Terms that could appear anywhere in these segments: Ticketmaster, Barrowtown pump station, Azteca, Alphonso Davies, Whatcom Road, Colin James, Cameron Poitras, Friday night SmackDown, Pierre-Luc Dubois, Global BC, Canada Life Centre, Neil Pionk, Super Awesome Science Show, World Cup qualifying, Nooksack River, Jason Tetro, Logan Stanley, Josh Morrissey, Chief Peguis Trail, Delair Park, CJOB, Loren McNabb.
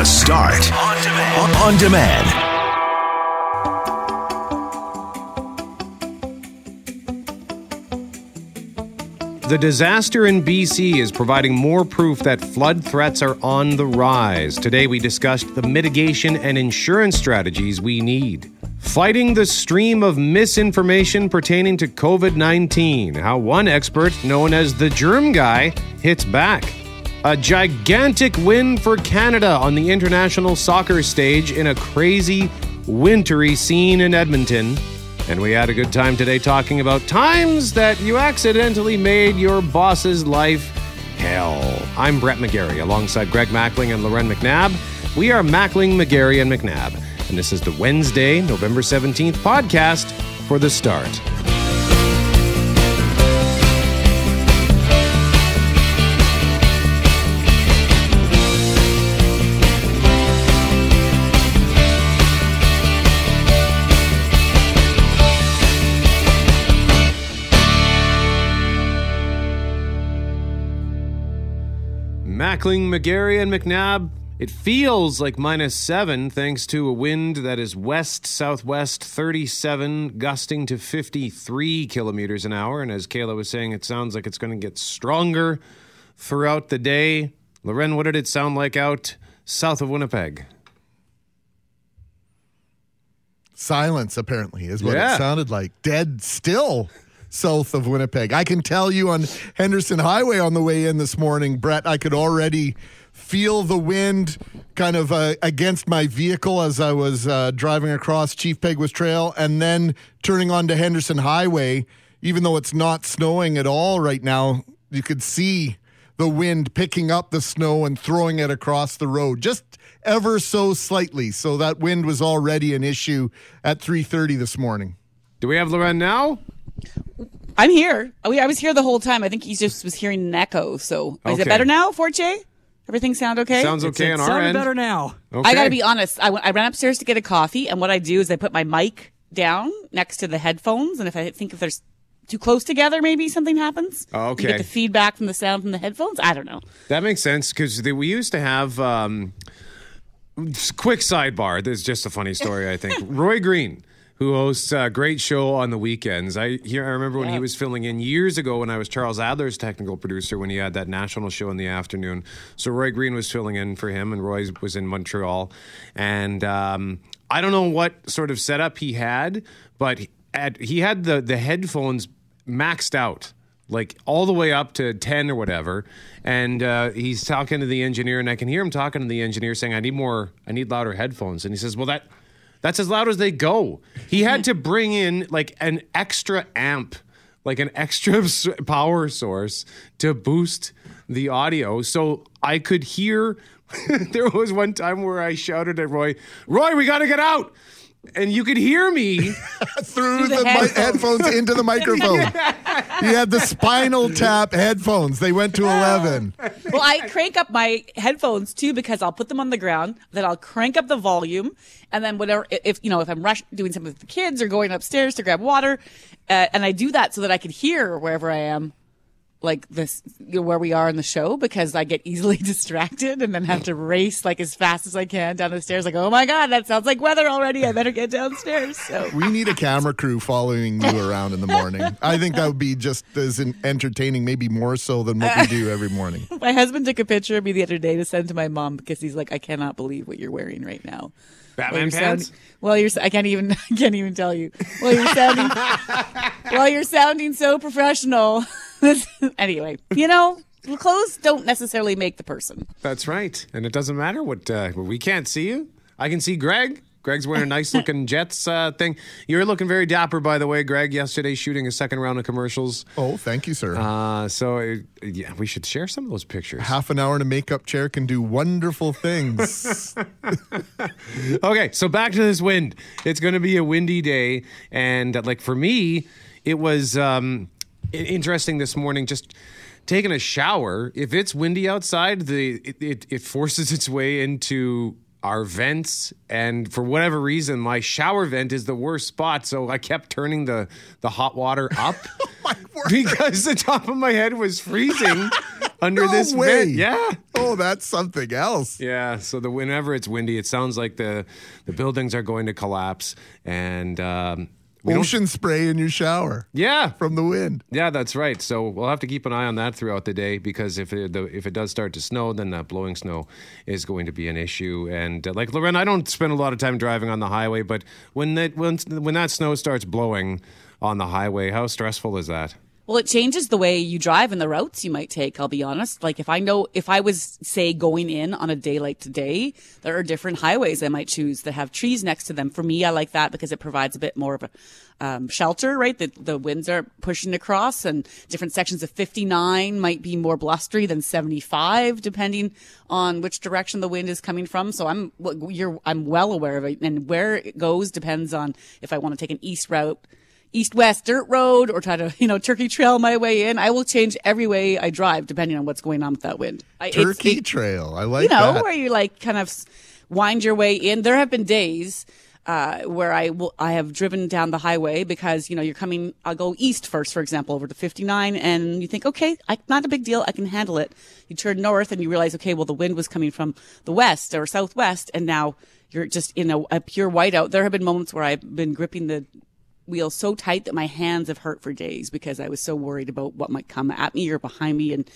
The Start on demand. The disaster in BC is providing more proof that flood threats are on the rise. Today we discussed the mitigation and insurance strategies we need. Fighting the stream of misinformation pertaining to COVID-19. How one expert, known as the Germ Guy, hits back. A gigantic win for Canada on the international soccer stage in a crazy, wintry scene in Edmonton. And we had a good time today talking about times that you accidentally made your boss's life hell. I'm Brett McGarry, alongside Greg Mackling and Loren McNabb. We are Mackling, McGarry, and McNabb. And this is the Wednesday, November 17th podcast for The Start. Mackling, McGarry, and McNabb. It feels like -7 thanks to a wind that is west-southwest 37, gusting to 53 kilometers an hour. And as Kayla was saying, it sounds like it's going to get stronger throughout the day. Loren, what did it sound like out south of Winnipeg? Silence, apparently, is what it sounded like. Dead still. South of Winnipeg. I can tell you on Henderson Highway on the way in this morning, Brett, I could already feel the wind kind of against my vehicle as I was driving across Chief Peguis Trail and then turning onto Henderson Highway. Even though it's not snowing at all right now, you could see the wind picking up the snow and throwing it across the road just ever so slightly. So that wind was already an issue at 3:30 this morning. Do we have Loren now? I'm here. I was here the whole time. I think he just was hearing an echo. So okay. Is it better now, Forche? Everything sound okay? Sounds okay on our end. Sounds better now. Okay. I got to be honest. I ran upstairs to get a coffee, and what I do is I put my mic down next to the headphones, and if I think if there's too close together, maybe something happens. Okay. You get the feedback from the sound from the headphones. I don't know. That makes sense because we used to have quick sidebar. This is just a funny story, I think. Roy Green, who hosts a great show on the weekends. I remember when he was filling in years ago when I was Charles Adler's technical producer when he had that national show in the afternoon. So Roy Green was filling in for him, and Roy was in Montreal. And I don't know what sort of setup he had, but he had the headphones maxed out, like all the way up to 10 or whatever. And he's talking to the engineer, and I can hear him talking to the engineer saying, I need louder headphones. And he says, well, that's as loud as they go. He had to bring in like an extra amp, like an extra power source to boost the audio. So I could hear, there was one time where I shouted at Roy, we got to get out. And you could hear me through the headphones into the microphone. You had the Spinal Tap headphones. They went to 11. Well, I crank up my headphones, too, because I'll put them on the ground. Then I'll crank up the volume. And then whatever, if I'm doing something with the kids or going upstairs to grab water. And I do that so that I can hear wherever I am, like this, where we are in the show, because I get easily distracted and then have to race like as fast as I can down the stairs. Like, oh my God, that sounds like weather already. I better get downstairs. So we need a camera crew following you around in the morning. I think that would be just as entertaining, maybe more so than what we do every morning. My husband took a picture of me the other day to send to my mom because he's like, I cannot believe what you're wearing right now. Batman pants? I can't even tell you. Well, you're sounding so professional. Anyway, clothes don't necessarily make the person. That's right, and it doesn't matter what we can't see you. I can see Greg. Greg's wearing a nice looking Jets thing. You're looking very dapper, by the way, Greg. Yesterday, shooting a second round of commercials. Oh, thank you, sir. So we should share some of those pictures. Half an hour in a makeup chair can do wonderful things. Okay, so back to this wind. It's going to be a windy day, and for me, it was interesting this morning. Just taking a shower. If it's windy outside, it forces its way into our vents, and for whatever reason my shower vent is the worst spot, so I kept turning the hot water up. Oh my word. Because the top of my head was freezing under this vent. Yeah. Oh, that's something else. Yeah. So whenever it's windy, it sounds like the buildings are going to collapse, and ocean spray in your shower. Yeah. From the wind. Yeah, that's right. So we'll have to keep an eye on that throughout the day, because if it does start to snow, then that blowing snow is going to be an issue. And like Loren, I don't spend a lot of time driving on the highway, but when that snow starts blowing on the highway, how stressful is that? Well, it changes the way you drive and the routes you might take, I'll be honest. Like if I was, say, going in on a day like today, there are different highways I might choose that have trees next to them. For me, I like that because it provides a bit more of a shelter, right? The winds are pushing across, and different sections of 59 might be more blustery than 75, depending on which direction the wind is coming from. So I'm well aware of it, and where it goes depends on if I want to take an east route, east-west dirt road, or try to, turkey trail my way in. I will change every way I drive depending on what's going on with that wind. Turkey trail. I like that. Where you kind of wind your way in. There have been days where I have driven down the highway because, you're coming, I'll go east first, for example, over to 59, and you think, okay, not a big deal, I can handle it. You turn north and you realize, okay, well, the wind was coming from the west or southwest, and now you're just in a pure whiteout. There have been moments where I've been gripping the wheel so tight that my hands have hurt for days because I was so worried about what might come at me or behind me, and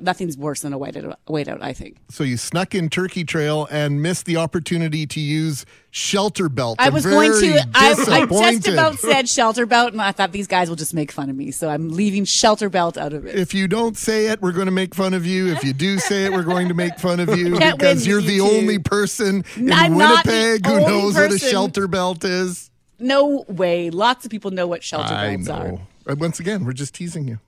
nothing's worse than a whiteout, I think. So you snuck in Turkey Trail and missed the opportunity to use shelter belt. I just about said shelter belt, and I thought these guys will just make fun of me, so I'm leaving shelter belt out of it. If you don't say it, we're going to make fun of you. If you do say it, we're going to make fun of you because you're the only person in Winnipeg who knows what a shelter belt is. No way. Lots of people know what shelter belts are. Once again, we're just teasing you.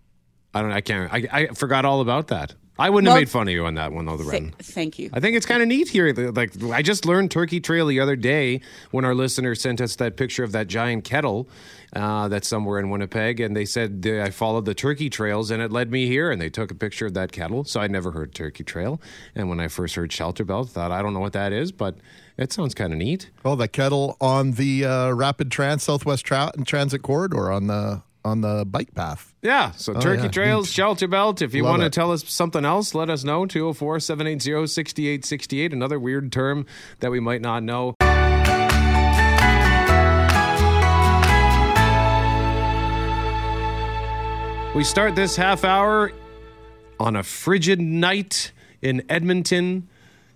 I forgot all about that. I wouldn't have made fun of you on that one, though, Loren. Thank you. I think it's kind of neat here. Like, I just learned Turkey Trail the other day when our listener sent us that picture of that giant kettle that's somewhere in Winnipeg, and they said I followed the turkey trails, and it led me here, and they took a picture of that kettle, so I never heard Turkey Trail. And when I first heard shelter belt, I thought, I don't know what that is, but it sounds kind of neat. Well, the kettle on the Rapid Trans, Southwest Transit Corridor on the bike path. Yeah, so Turkey Trails, shelter belt. If you want to tell us something else, let us know. 204-780-6868, another weird term that we might not know. We start this half hour on a frigid night in Edmonton.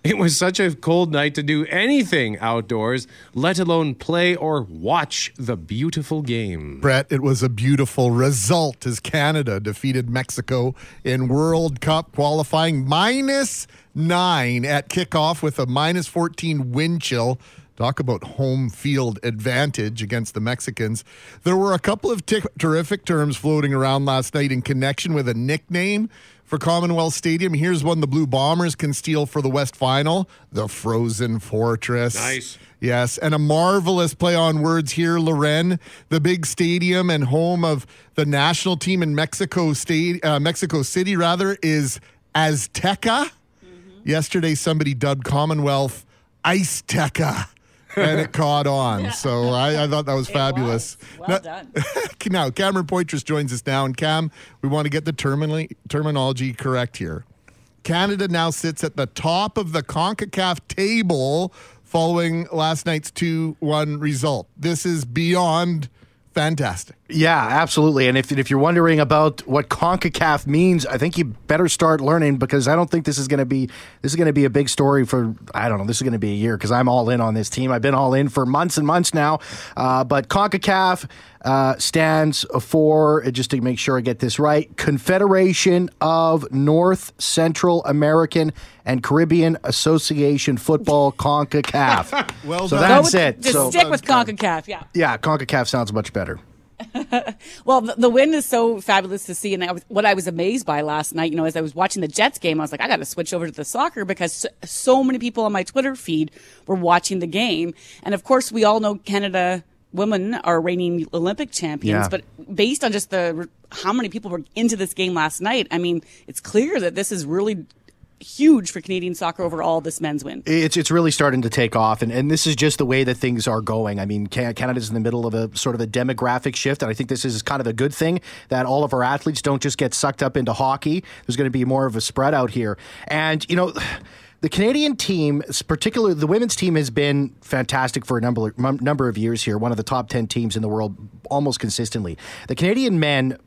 It was such a cold night to do anything outdoors, let alone play or watch the beautiful game. Brett, it was a beautiful result as Canada defeated Mexico in World Cup qualifying, -9 at kickoff with a -14 wind chill. Talk about home field advantage against the Mexicans. There were a couple of terrific terms floating around last night in connection with a nickname for Commonwealth Stadium. Here's one the Blue Bombers can steal for the West Final: the Frozen Fortress. Nice. Yes, and a marvelous play on words here, Loren. The big stadium and home of the national team in Mexico City, is Azteca. Mm-hmm. Yesterday, somebody dubbed Commonwealth Ice-teca. And it caught on. So I thought that was fabulous. Well done. Now, Cameron Poitras joins us now. And Cam, we want to get the terminology correct here. Canada now sits at the top of the CONCACAF table following last night's 2-1 result. This is beyond fantastic. Yeah, absolutely. And if you're wondering about what CONCACAF means, I think you better start learning, because I don't think this is going to be a big story for, I don't know, this is going to be a year, because I'm all in on this team. I've been all in for months and months now. But CONCACAF stands for, just to make sure I get this right, Confederation of North Central American and Caribbean Association Football, CONCACAF. Well, so that's it. Just stick with CONCACAF, yeah. Yeah, CONCACAF sounds much better. Well, the win is so fabulous to see, and what I was amazed by last night, as I was watching the Jets game, I was like, I got to switch over to the soccer, because so many people on my Twitter feed were watching the game. And of course, we all know Canada women are reigning Olympic champions, but based on just how many people were into this game last night, I mean, it's clear that this is really huge for Canadian soccer overall, this men's win. It's really starting to take off, and this is just the way that things are going. I mean, Canada's in the middle of a sort of a demographic shift, and I think this is kind of a good thing that all of our athletes don't just get sucked up into hockey. There's going to be more of a spread out here. And, you know, the Canadian team, particularly the women's team, has been fantastic for a number of years here, one of the top 10 teams in the world almost consistently. The Canadian men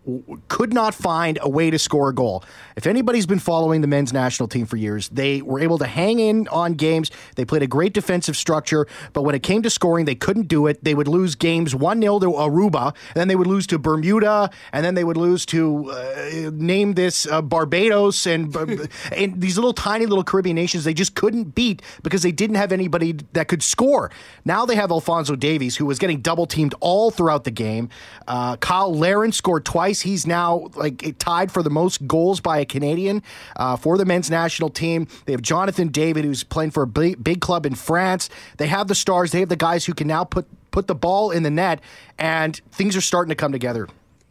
could not find a way to score a goal. If anybody's been following the men's national team for years, they were able to hang in on games. They played a great defensive structure, but when it came to scoring, they couldn't do it. They would lose games 1-0 to Aruba, and then they would lose to Bermuda, and then they would lose to, Barbados, and these little tiny little Caribbean nations they just couldn't beat because they didn't have anybody that could score. Now they have Alphonso Davies, who was getting double-teamed all throughout the game. Kyle Larin scored twice. He's now tied for the most goals by a Canadian for the men's national team. They have Jonathan David, who's playing for a big club in France. They have the stars. They have the guys who can now put the ball in the net, and things are starting to come together.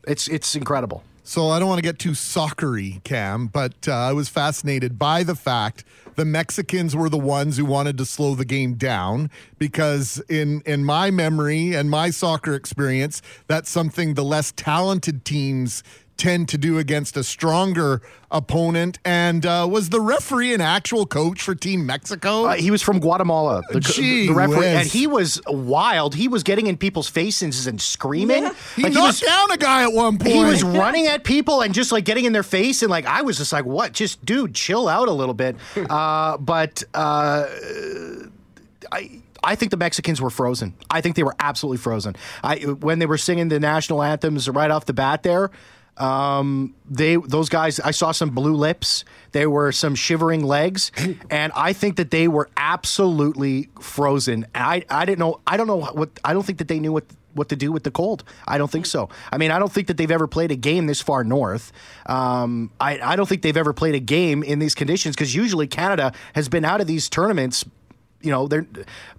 It's incredible. So I don't want to get too soccery, Cam, but I was fascinated by the fact the Mexicans were the ones who wanted to slow the game down, because in my memory and my soccer experience, that's something the less talented teams tend to do against a stronger opponent. And was the referee an actual coach for Team Mexico? He was from Guatemala, the referee, and he was wild. He was getting in people's faces and screaming. Yeah. He knocked down a guy at one point. He was running at people and just getting in their face, and I was just like, what? Just, dude, chill out a little bit. I think the Mexicans were frozen. I think they were absolutely frozen. When they were singing the national anthems right off the bat there, those guys, I saw some blue lips, there were some shivering legs, and I think that they were absolutely frozen. I don't think that they knew what to do with the cold. I don't think so. I mean, I don't think that they've ever played a game this far north. I don't think they've ever played a game in these conditions, because usually Canada has been out of these tournaments, you know, they're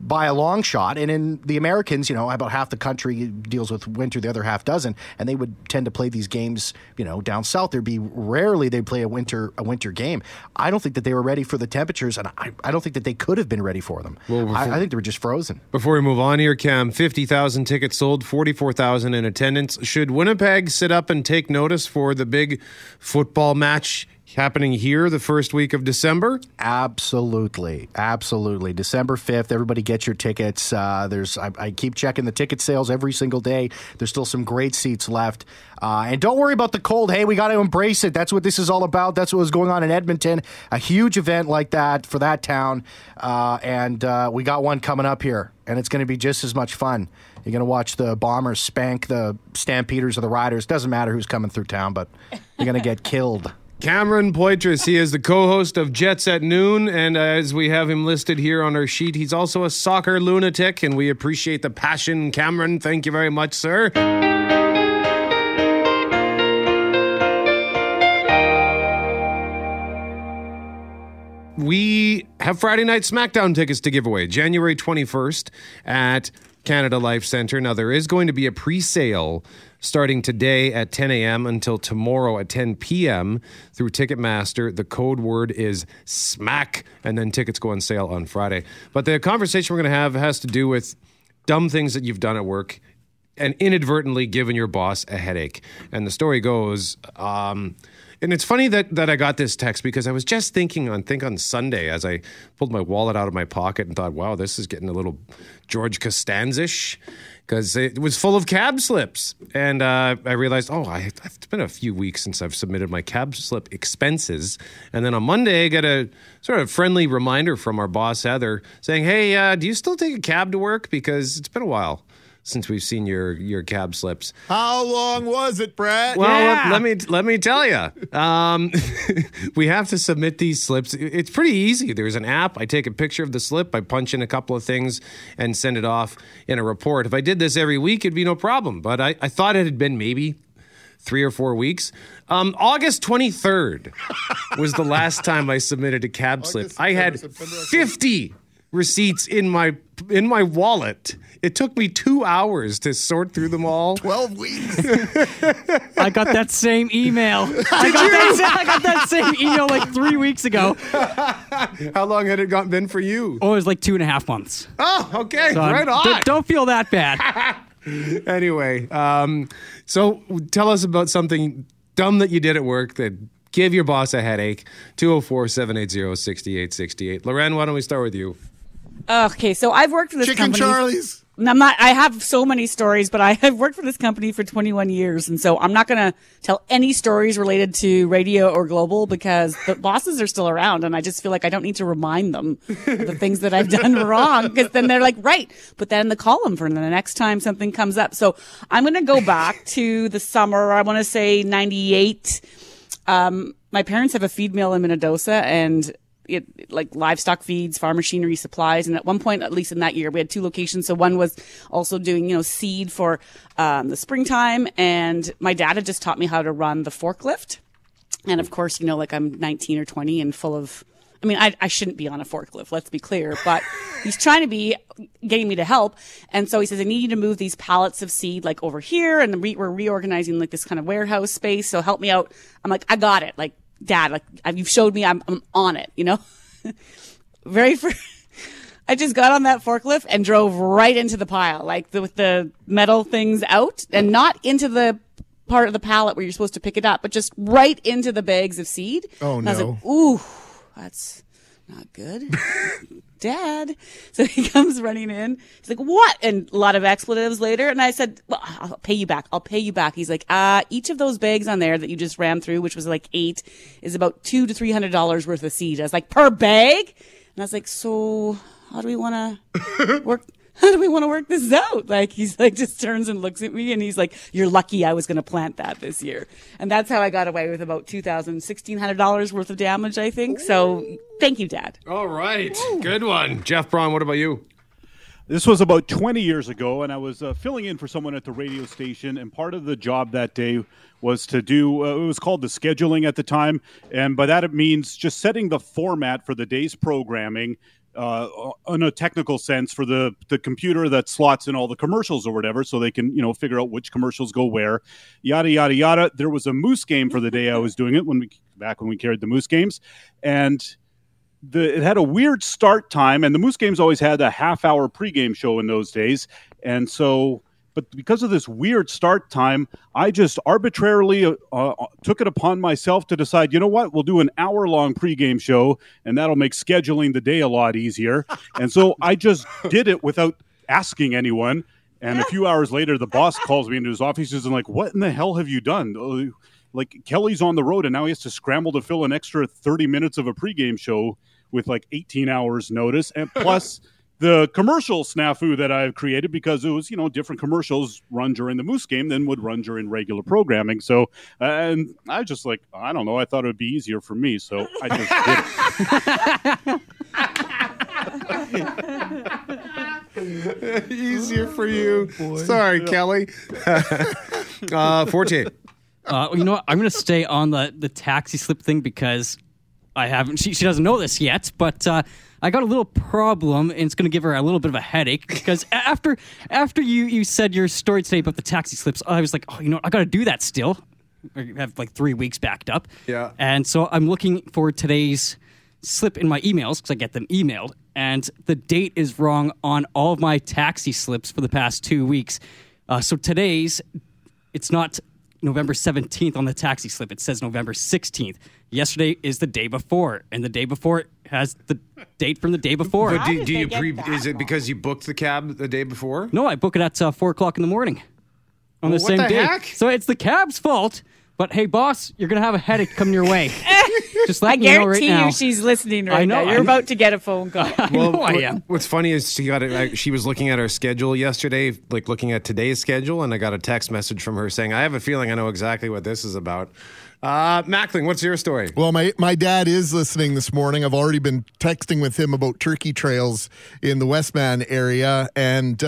by a long shot. And in the Americans, you know, about half the country deals with winter, the other half doesn't, and they would tend to play these games, you know, down south. There'd be rarely they play a winter game. I don't think that they were ready for the temperatures, and I don't think that they could have been ready for them. Well, I think they were just frozen. Before we move on here, Cam, 50,000 tickets sold, 44,000 in attendance. Should Winnipeg sit up and take notice for the big football match happening here the first week of December? Absolutely. December 5th, everybody get your tickets. I keep checking the ticket sales every single day. There's still some great seats left. And don't worry about the cold. Hey, we got to embrace it. That's what this is all about. That's what was going on in Edmonton. A huge event like that for that town. And we got one coming up here, and it's going to be just as much fun. You're going to watch the Bombers spank the Stampeders or the Riders. Doesn't matter who's coming through town, but you're going to get killed. Cameron Poitras, he is the co-host of Jets at Noon, and as we have him listed here on our sheet, he's also a soccer lunatic, and we appreciate the passion. Cameron, thank you very much, sir. We have Friday night SmackDown tickets to give away, January 21st at Canada Life Centre. Now, there is going to be a pre-sale starting today at 10 a.m. until tomorrow at 10 p.m. through Ticketmaster. The code word is SMACK, and then tickets go on sale on Friday. But the conversation we're going to have has to do with dumb things that you've done at work and inadvertently given your boss a headache. And the story goes, and it's funny that I got this text, because I was just thinking on Sunday as I pulled my wallet out of my pocket and thought, wow, this is getting a little George Costanza-ish, because it was full of cab slips. And I realized, it's been a few weeks since I've submitted my cab slip expenses. And then on Monday, I got a sort of friendly reminder from our boss, Heather, saying, hey, do you still take a cab to work? Because it's been a while since we've seen your cab slips. How long was it, Brad? Well, yeah. let me tell you. We have to submit these slips. It's pretty easy. There's an app. I take a picture of the slip. I punch in a couple of things and send it off in a report. If I did this every week, it'd be no problem. But I thought it had been maybe 3 or 4 weeks. August 23rd was the last time I submitted a cab slip. I had 50 receipts in my wallet. It took me 2 hours to sort through them all. 12 weeks. I got that same email. I got that same email like 3 weeks ago. How long had it been for you? Oh, it was like 2.5 months. Oh, okay. So right on. Don't feel that bad. Anyway, so tell us about something dumb that you did at work that gave your boss a headache. 204-780-6868. Loren, why don't we start with you? Okay, so I've worked for this company. Chicken Charlie's. I have so many stories, but I have worked for this company for 21 years, and so I'm not going to tell any stories related to radio or global because the bosses are still around, and I just feel like I don't need to remind them of the things that I've done wrong because then they're like, right, put that in the column for the next time something comes up. So I'm going to go back to the summer, I want to say 98. My parents have a feed mill in Minnedosa, and like livestock feeds, farm machinery, supplies. And at one point, at least in that year, we had two locations. So one was also doing, seed for the springtime. And my dad had just taught me how to run the forklift. And of course, like I'm 19 or 20 and full of, I shouldn't be on a forklift, let's be clear, but he's trying to be getting me to help. And so he says, I need you to move these pallets of seed like over here. And we're reorganizing like this kind of warehouse space. So help me out. I'm like, I got it. Like, Dad, like you've showed me, I'm on it, I just got on that forklift and drove right into the pile, like with the metal things out and not into the part of the pallet where you're supposed to pick it up, but just right into the bags of seed. Oh, and I was like, ooh, that's not good. Dad. So he comes running in. He's like, what? And a lot of expletives later. And I said, well, I'll pay you back. He's like, each of those bags on there that you just rammed through, which was like 8, is about $200 to $300 worth of seed. I was like, per bag? And I was like, so how do we want to work this out? Like, he's like, just turns and looks at me and he's like, you're lucky I was going to plant that this year. And that's how I got away with about $1,600 worth of damage, I think. So thank you, Dad. All right. Ooh. Good one. Jeff Braun, what about you? This was about 20 years ago, and I was filling in for someone at the radio station, and part of the job that day was to do, it was called the scheduling at the time, and by that it means just setting the format for the day's programming in a technical sense for the computer that slots in all the commercials or whatever, so they can, figure out which commercials go where, yada, yada, yada. There was a moose game for the day I was doing it back when we carried the moose games, and it had a weird start time, and the moose games always had a half-hour pregame show in those days, and so... But because of this weird start time, I just arbitrarily took it upon myself to decide, you know what, we'll do an hour-long pregame show, and that'll make scheduling the day a lot easier. And so I just did it without asking anyone. And a few hours later, the boss calls me into his office and is like, what in the hell have you done? Like, Kelly's on the road, and now he has to scramble to fill an extra 30 minutes of a pregame show with, 18 hours notice. And plus... the commercial snafu that I've created because it was, different commercials run during the Moose game than would run during regular programming. So, and I just I don't know. I thought it would be easier for me. So I just did it. Easier for you. Oh, sorry, Kelly. Forte. You know what? I'm going to stay on the taxi slip thing because I haven't. She doesn't know this yet, but... I got a little problem, and it's going to give her a little bit of a headache because after you said your story today about the taxi slips, I was like, oh, I got to do that still. I have 3 weeks backed up. Yeah. And so I'm looking for today's slip in my emails because I get them emailed, and the date is wrong on all of my taxi slips for the past 2 weeks. So today's, it's not November 17th on the taxi slip. It says November 16th. Yesterday is the day before, and the day before has the date from the day before. But do you is it because you booked the cab the day before? No, I book it at 4 o'clock in the morning on the same day. Heck? So it's the cab's fault. But hey, boss, you're gonna have a headache coming your way. Just let me know right now. I guarantee you, she's listening right now. You're about to get a phone call. I am. What's funny is she got it. She was looking at her schedule yesterday, looking at today's schedule, and I got a text message from her saying, "I have a feeling I know exactly what this is about." Mackling, what's your story? Well, my dad is listening this morning. I've already been texting with him about turkey trails in the Westman area, and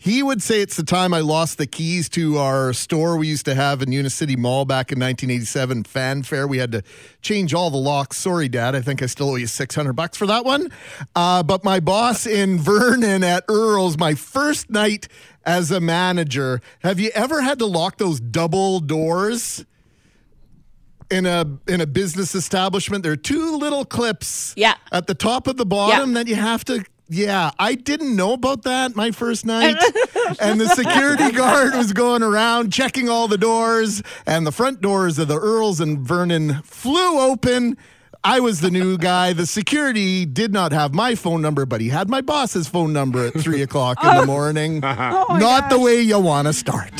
he would say it's the time I lost the keys to our store we used to have in Unicity Mall back in 1987, Fanfare. We had to change all the locks. Sorry, Dad, I think I still owe you $600 for that one. But my boss in Vernon at Earl's, my first night as a manager, have you ever had to lock those double doors? In a business establishment, there are two little clips at the top of the bottom that you have to... Yeah, I didn't know about that my first night. And the security guard was going around checking all the doors, and the front doors of the Earls and Vernon flew open. I was the new guy. The security did not have my phone number, but he had my boss's phone number at 3 o'clock in the morning. Oh, not gosh. The way you want to start.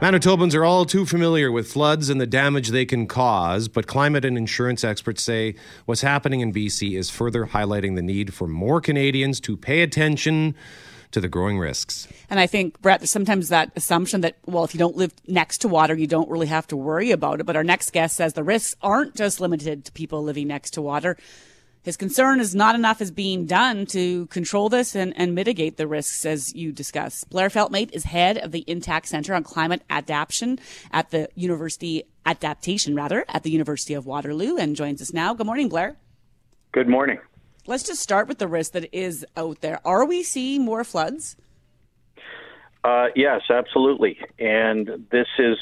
Manitobans are all too familiar with floods and the damage they can cause, but climate and insurance experts say what's happening in BC is further highlighting the need for more Canadians to pay attention to the growing risks. And I think, Brett, sometimes that assumption that, well, if you don't live next to water, you don't really have to worry about it. But our next guest says the risks aren't just limited to people living next to water. His concern is not enough is being done to control this and mitigate the risks, as you discussed. Blair Feltmate is head of the Intact Center on Climate Adaptation at the University of Waterloo, and joins us now. Good morning, Blair. Good morning. Let's just start with the risk that is out there. Are we seeing more floods? Yes, absolutely. And this is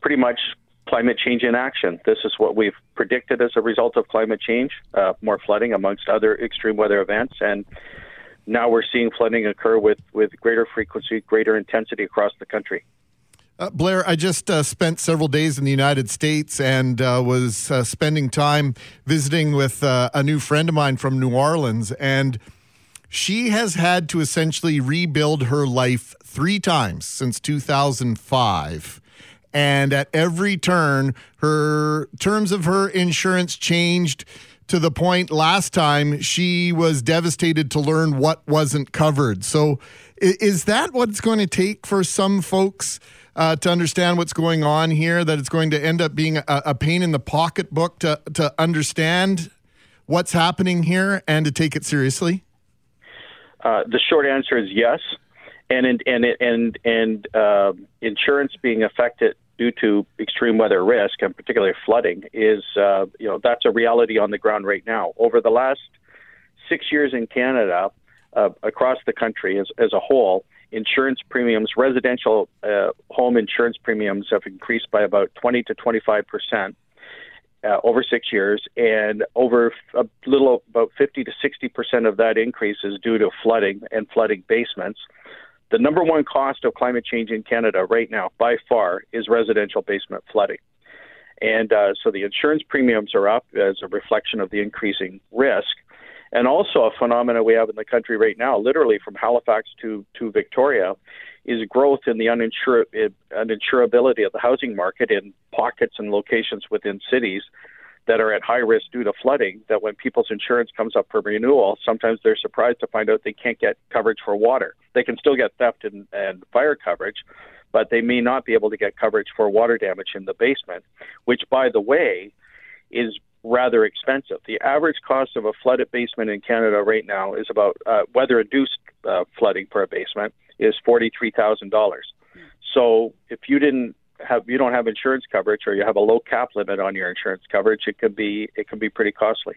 pretty much climate change in action. This is what we've predicted as a result of climate change, more flooding amongst other extreme weather events. And now we're seeing flooding occur with greater frequency, greater intensity across the country. Blair, I just spent several days in the United States and was spending time visiting with a new friend of mine from New Orleans. And she has had to essentially rebuild her life 3 times since 2005. And at every turn, her terms of her insurance changed to the point last time she was devastated to learn what wasn't covered. So is that what it's going to take for some folks to understand what's going on here, that it's going to end up being a pain in the pocketbook to understand what's happening here and to take it seriously? The short answer is yes. And insurance being affected due to extreme weather risk, and particularly flooding, is, that's a reality on the ground right now. Over the last 6 years in Canada, across the country as a whole, insurance premiums, residential home insurance premiums have increased by about 20 to 25%. Over 6 years, and over about 50 to 60% of that increase is due to flooding and flooding basements. The number one cost of climate change in Canada right now, by far, is residential basement flooding. And so the insurance premiums are up as a reflection of the increasing risk. And also a phenomenon we have in the country right now, literally from Halifax to Victoria, is growth in the uninsurability of the housing market in pockets and locations within cities that are at high risk due to flooding, that when people's insurance comes up for renewal, sometimes they're surprised to find out they can't get coverage for water. They can still get theft and fire coverage, but they may not be able to get coverage for water damage in the basement, which, by the way, is rather expensive. The average cost of a flooded basement in Canada right now is about weather-induced flooding per basement is $43,000. So if you don't have insurance coverage, or you have a low cap limit on your insurance coverage, it can be pretty costly.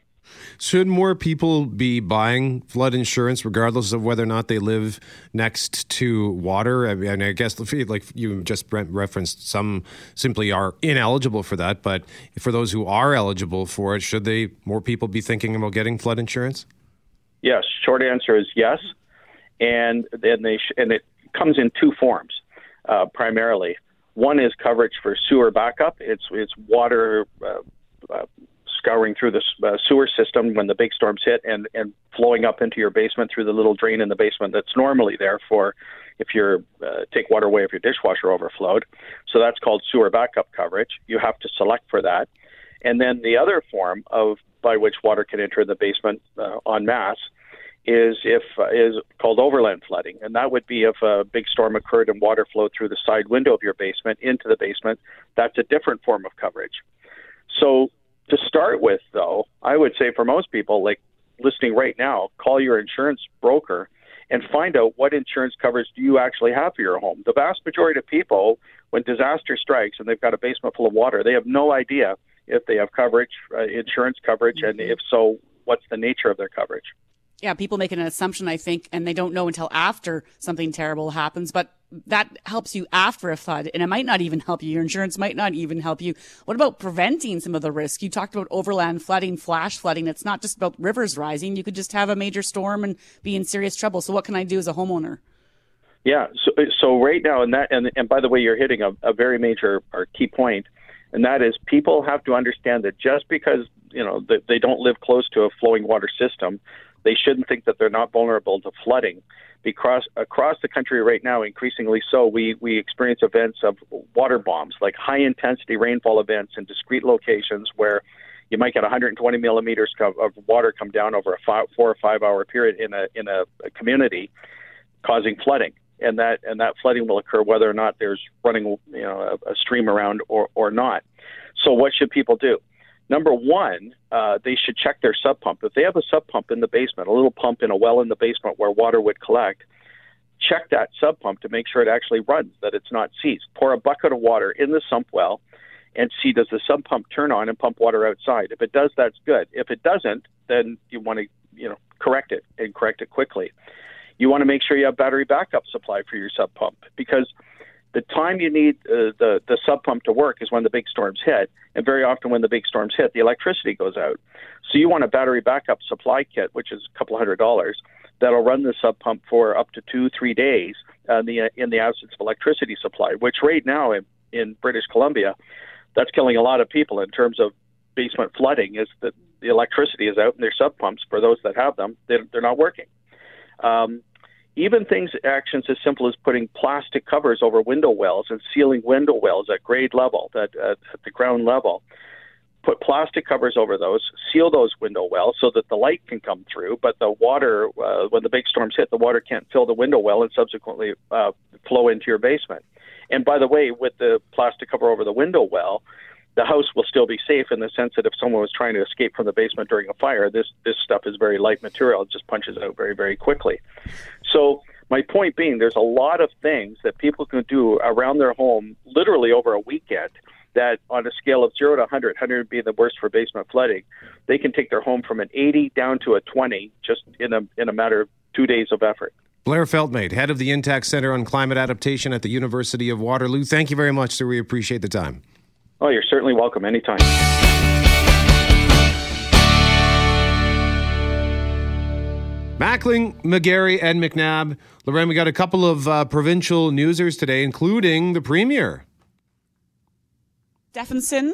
Should more people be buying flood insurance, regardless of whether or not they live next to water? I mean, I guess like you just referenced, some simply are ineligible for that. But for those who are eligible for it, should more people be thinking about getting flood insurance? Yes. Short answer is yes, and it comes in two forms primarily. One is coverage for sewer backup. It's water scouring through the sewer system when the big storms hit and flowing up into your basement through the little drain in the basement that's normally there for if you take water away if your dishwasher overflowed. So that's called sewer backup coverage. You have to select for that. And then the other form by which water can enter the basement en masse is called overland flooding, and that would be if a big storm occurred and water flowed through the side window of your basement into the basement. That's a different form of coverage. So to start with, though, I would say for most people, like listening right now, call your insurance broker and find out what insurance coverage do you actually have for your home. The vast majority of people, when disaster strikes and they've got a basement full of water, they have no idea if they have coverage, insurance coverage, and if so, what's the nature of their coverage. Yeah, people make an assumption, I think, and they don't know until after something terrible happens, but that helps you after a flood, and it might not even help you. Your insurance might not even help you. What about preventing some of the risk? You talked about overland flooding, flash flooding. It's not just about rivers rising. You could just have a major storm and be in serious trouble. So what can I do as a homeowner? Yeah, so right now, and by the way, you're hitting a very major or key point, and that is people have to understand that just because, you know, they don't live close to a flowing water system, they shouldn't think that they're not vulnerable to flooding, because across the country right now, increasingly so, we experience events of water bombs, like high-intensity rainfall events in discrete locations where you might get 120 millimeters of water come down over a 4 or 5 hour period in a community, causing flooding. And that flooding will occur whether or not there's running a stream around or not. So what should people do? Number one, they should check their sub pump. If they have a sub pump in the basement, a little pump in a well in the basement where water would collect, check that sub pump to make sure it actually runs, that it's not seized. Pour a bucket of water in the sump well and see, does the sub pump turn on and pump water outside? If it does, that's good. If it doesn't, then you want to correct it, and correct it quickly. You want to make sure you have battery backup supply for your sub pump, because the time you need the sub pump to work is when the big storms hit, and very often when the big storms hit, the electricity goes out. So you want a battery backup supply kit, which is $200 that'll run the sub pump for up to 2-3 days in the absence of electricity supply, which right now in British Columbia, that's killing a lot of people in terms of basement flooding, is that the electricity is out and their sub pumps, for those that have them, they're not working. Even actions as simple as putting plastic covers over window wells and sealing window wells at grade level, at the ground level. Put plastic covers over those, seal those window wells so that the light can come through, but the water, when the big storms hit, the water can't fill the window well and subsequently flow into your basement. And by the way, with the plastic cover over the window well, the house will still be safe in the sense that if someone was trying to escape from the basement during a fire, this stuff is very light material. It just punches out very, very quickly. So my point being, there's a lot of things that people can do around their home literally over a weekend that on a scale of 0 to 100, 100 being the worst for basement flooding, they can take their home from an 80 down to a 20 just in a matter of 2 days of effort. Blair Feltmate, head of the Intact Center on Climate Adaptation at the University of Waterloo. Thank you very much, sir. We appreciate the time. Oh, you're certainly welcome anytime. Mackling, McGarry, and McNabb. Lorraine, we got a couple of provincial newsers today, including the Premier. Stephenson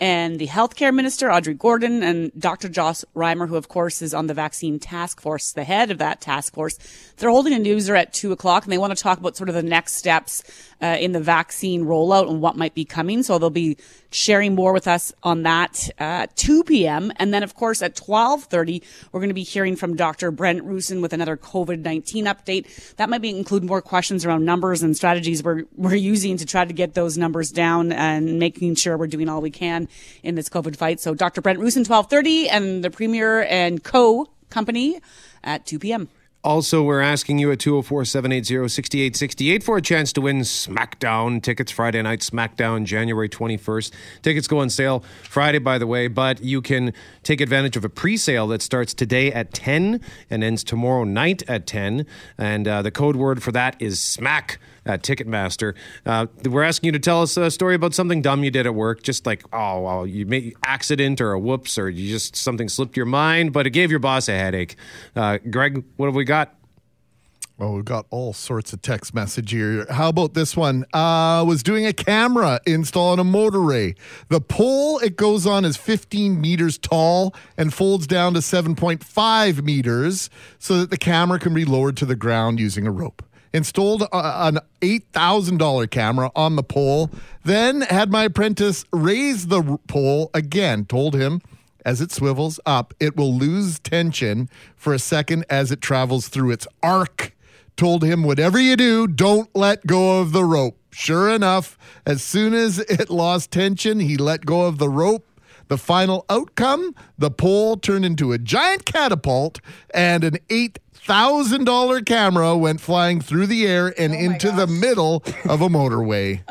and the healthcare minister, Audrey Gordon, and Dr. Joss Reimer, who, of course, is on the vaccine task force, the head of that task force. They're holding a newser at 2 o'clock, and they want to talk about sort of the next steps in the vaccine rollout and what might be coming. So they'll be sharing more with us on that at 2 p.m. And then, of course, at 12:30, we're going to be hearing from Dr. Brent Rusin with another COVID-19 update. That might include more questions around numbers and strategies we're using to try to get those numbers down and making sure we're doing all we can in this COVID fight. So Dr. Brent Rusin, 12:30, and the Premier and Co. Company at 2 p.m. Also, we're asking you at 204-780-6868 for a chance to win SmackDown tickets. Friday night SmackDown, January 21st. Tickets go on sale Friday, by the way, but you can take advantage of a pre-sale that starts today at 10 and ends tomorrow night at 10. And the code word for that is SMACK at Ticketmaster. We're asking you to tell us a story about something dumb you did at work, just like, oh, well, you made an accident or a whoops, or you just something slipped your mind, but it gave your boss a headache. Greg, what have we got? Well, we've got all sorts of text message here. How about this one? Was doing a camera install on a motorway. The pole it goes on is 15 meters tall and folds down to 7.5 meters so that the camera can be lowered to the ground using a rope. Installed an $8,000 camera on the pole, then had my apprentice raise the pole again, told him As it swivels up, it will lose tension for a second as it travels through its arc. Told him, whatever you do, don't let go of the rope. Sure enough, as soon as it lost tension, he let go of the rope. The final outcome, the pole turned into a giant catapult, and an $8,000 camera went flying through the air and into the middle of a motorway.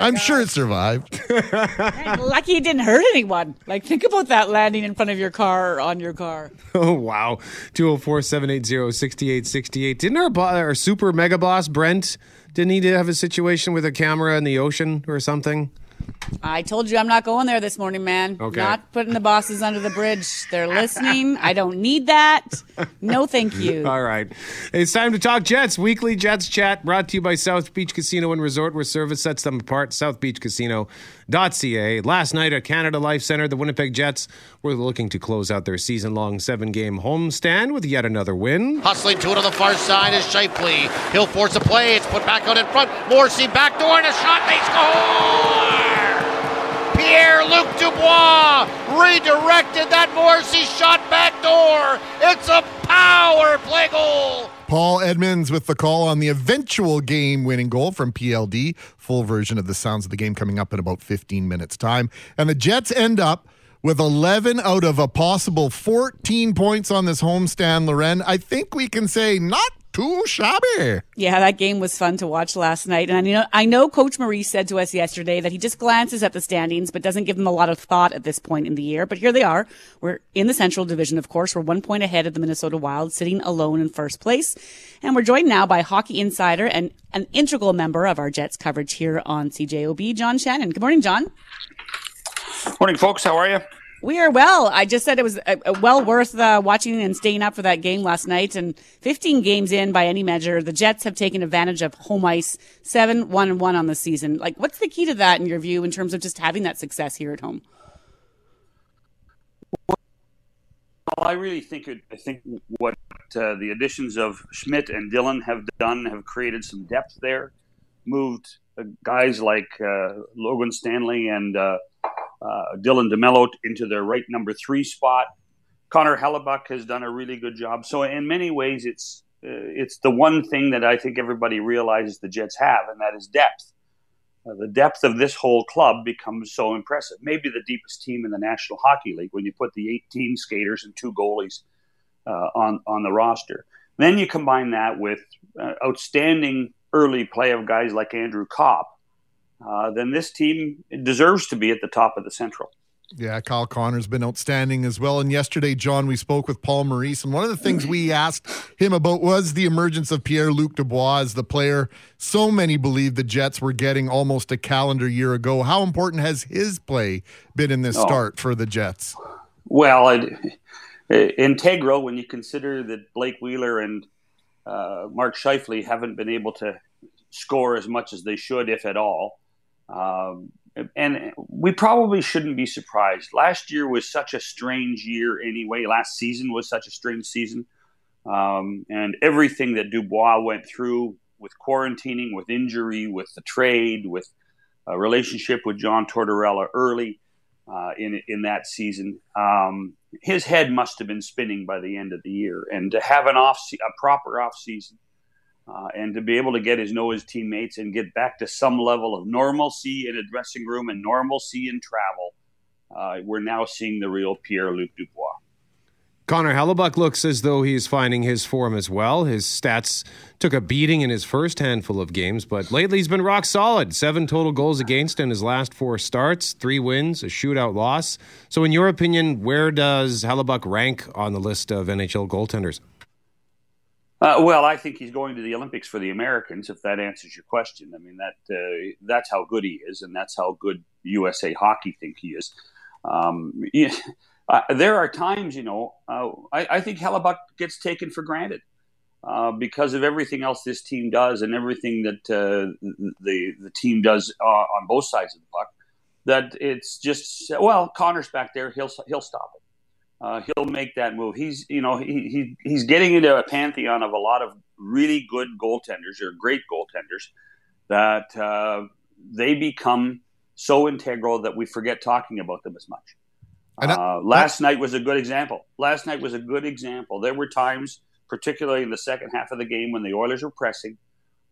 I'm sure it survived. Man, lucky it didn't hurt anyone. Like, think about that landing in front of your car or on your car. Oh, wow. 204-780-6868. Didn't our super mega boss, Brent, didn't he have a situation with a camera in the ocean or something? I told you I'm not going there this morning, man. Okay. Not putting the bosses under the bridge. They're listening. I don't need that. No, thank you. All right. It's time to talk Jets. Weekly Jets Chat brought to you by South Beach Casino and Resort, where service sets them apart. SouthBeachCasino.ca. Last night at Canada Life Center, the Winnipeg Jets were looking to close out their season-long seven-game homestand with yet another win. Hustling to it on the far side is Shifley. He'll force a play. It's put back out in front. Morrissey backdoor and a shot. They score! Pierre-Luc Dubois redirected that Morrissey shot back door. It's a power play goal. Paul Edmonds with the call on the eventual game-winning goal from PLD. Full version of the sounds of the game coming up in about 15 minutes' time. And the Jets end up with 11 out of a possible 14 points on this homestand, Loren. I think we can say not too shabby. Yeah, that game was fun to watch last night. And I know Coach Maurice said to us yesterday that he just glances at the standings but doesn't give them a lot of thought at this point in the year. But here they are. We're in the Central Division, of course. We're 1 point ahead of the Minnesota Wild, sitting alone in first place. And we're joined now by Hockey Insider and an integral member of our Jets coverage here on CJOB, John Shannon. Good morning, John. Morning, folks. How are you? We are well. I just said it was well worth watching and staying up for that game last night. And 15 games in by any measure, the Jets have taken advantage of home ice, 7-1-1 on the season. Like, what's the key to that in your view in terms of just having that success here at home? Well, I think what the additions of Schmidt and Dillon have done have created some depth there. Moved guys like Logan Stanley and Dylan DeMello into their right number 3 spot. Connor Hellebuyck has done a really good job. So in many ways, it's the one thing that I think everybody realizes the Jets have, and that is depth. The depth of this whole club becomes so impressive. Maybe the deepest team in the National Hockey League when you put the 18 skaters and 2 goalies on the roster. Then you combine that with outstanding early play of guys like Andrew Kopp. Then this team deserves to be at the top of the Central. Yeah, Kyle Connor's been outstanding as well. And yesterday, John, we spoke with Paul Maurice, and one of the things we asked him about was the emergence of Pierre-Luc Dubois as the player so many believed the Jets were getting almost a calendar year ago. How important has his play been in this start for the Jets? Well, integral when you consider that Blake Wheeler and Mark Scheifele haven't been able to score as much as they should, if at all. And we probably shouldn't be surprised. Last year was such a strange year anyway. Last season was such a strange season. And everything that Dubois went through with quarantining, with injury, with the trade, with a relationship with John Tortorella early in that season, his head must have been spinning by the end of the year. And to have a proper offseason, and to be able to know his teammates and get back to some level of normalcy in a dressing room and normalcy in travel, we're now seeing the real Pierre-Luc Dubois. Connor Hellebuyck looks as though he's finding his form as well. His stats took a beating in his first handful of games, but lately he's been rock solid. 7 total goals against in his last 4 starts, 3 wins, a shootout loss. So in your opinion, where does Hellebuyck rank on the list of NHL goaltenders? Well, I think he's going to the Olympics for the Americans, if that answers your question. I mean, that's how good he is, and that's how good USA Hockey think he is. There are times, I think Hellebuyck gets taken for granted because of everything else this team does and everything that the team does on both sides of the puck, that it's just, well, Connor's back there, he'll stop it. He'll make that move. He's, he's getting into a pantheon of a lot of really good goaltenders or great goaltenders that they become so integral that we forget talking about them as much. Last night was a good example. Last night was a good example. There were times, particularly in the second half of the game when the Oilers were pressing,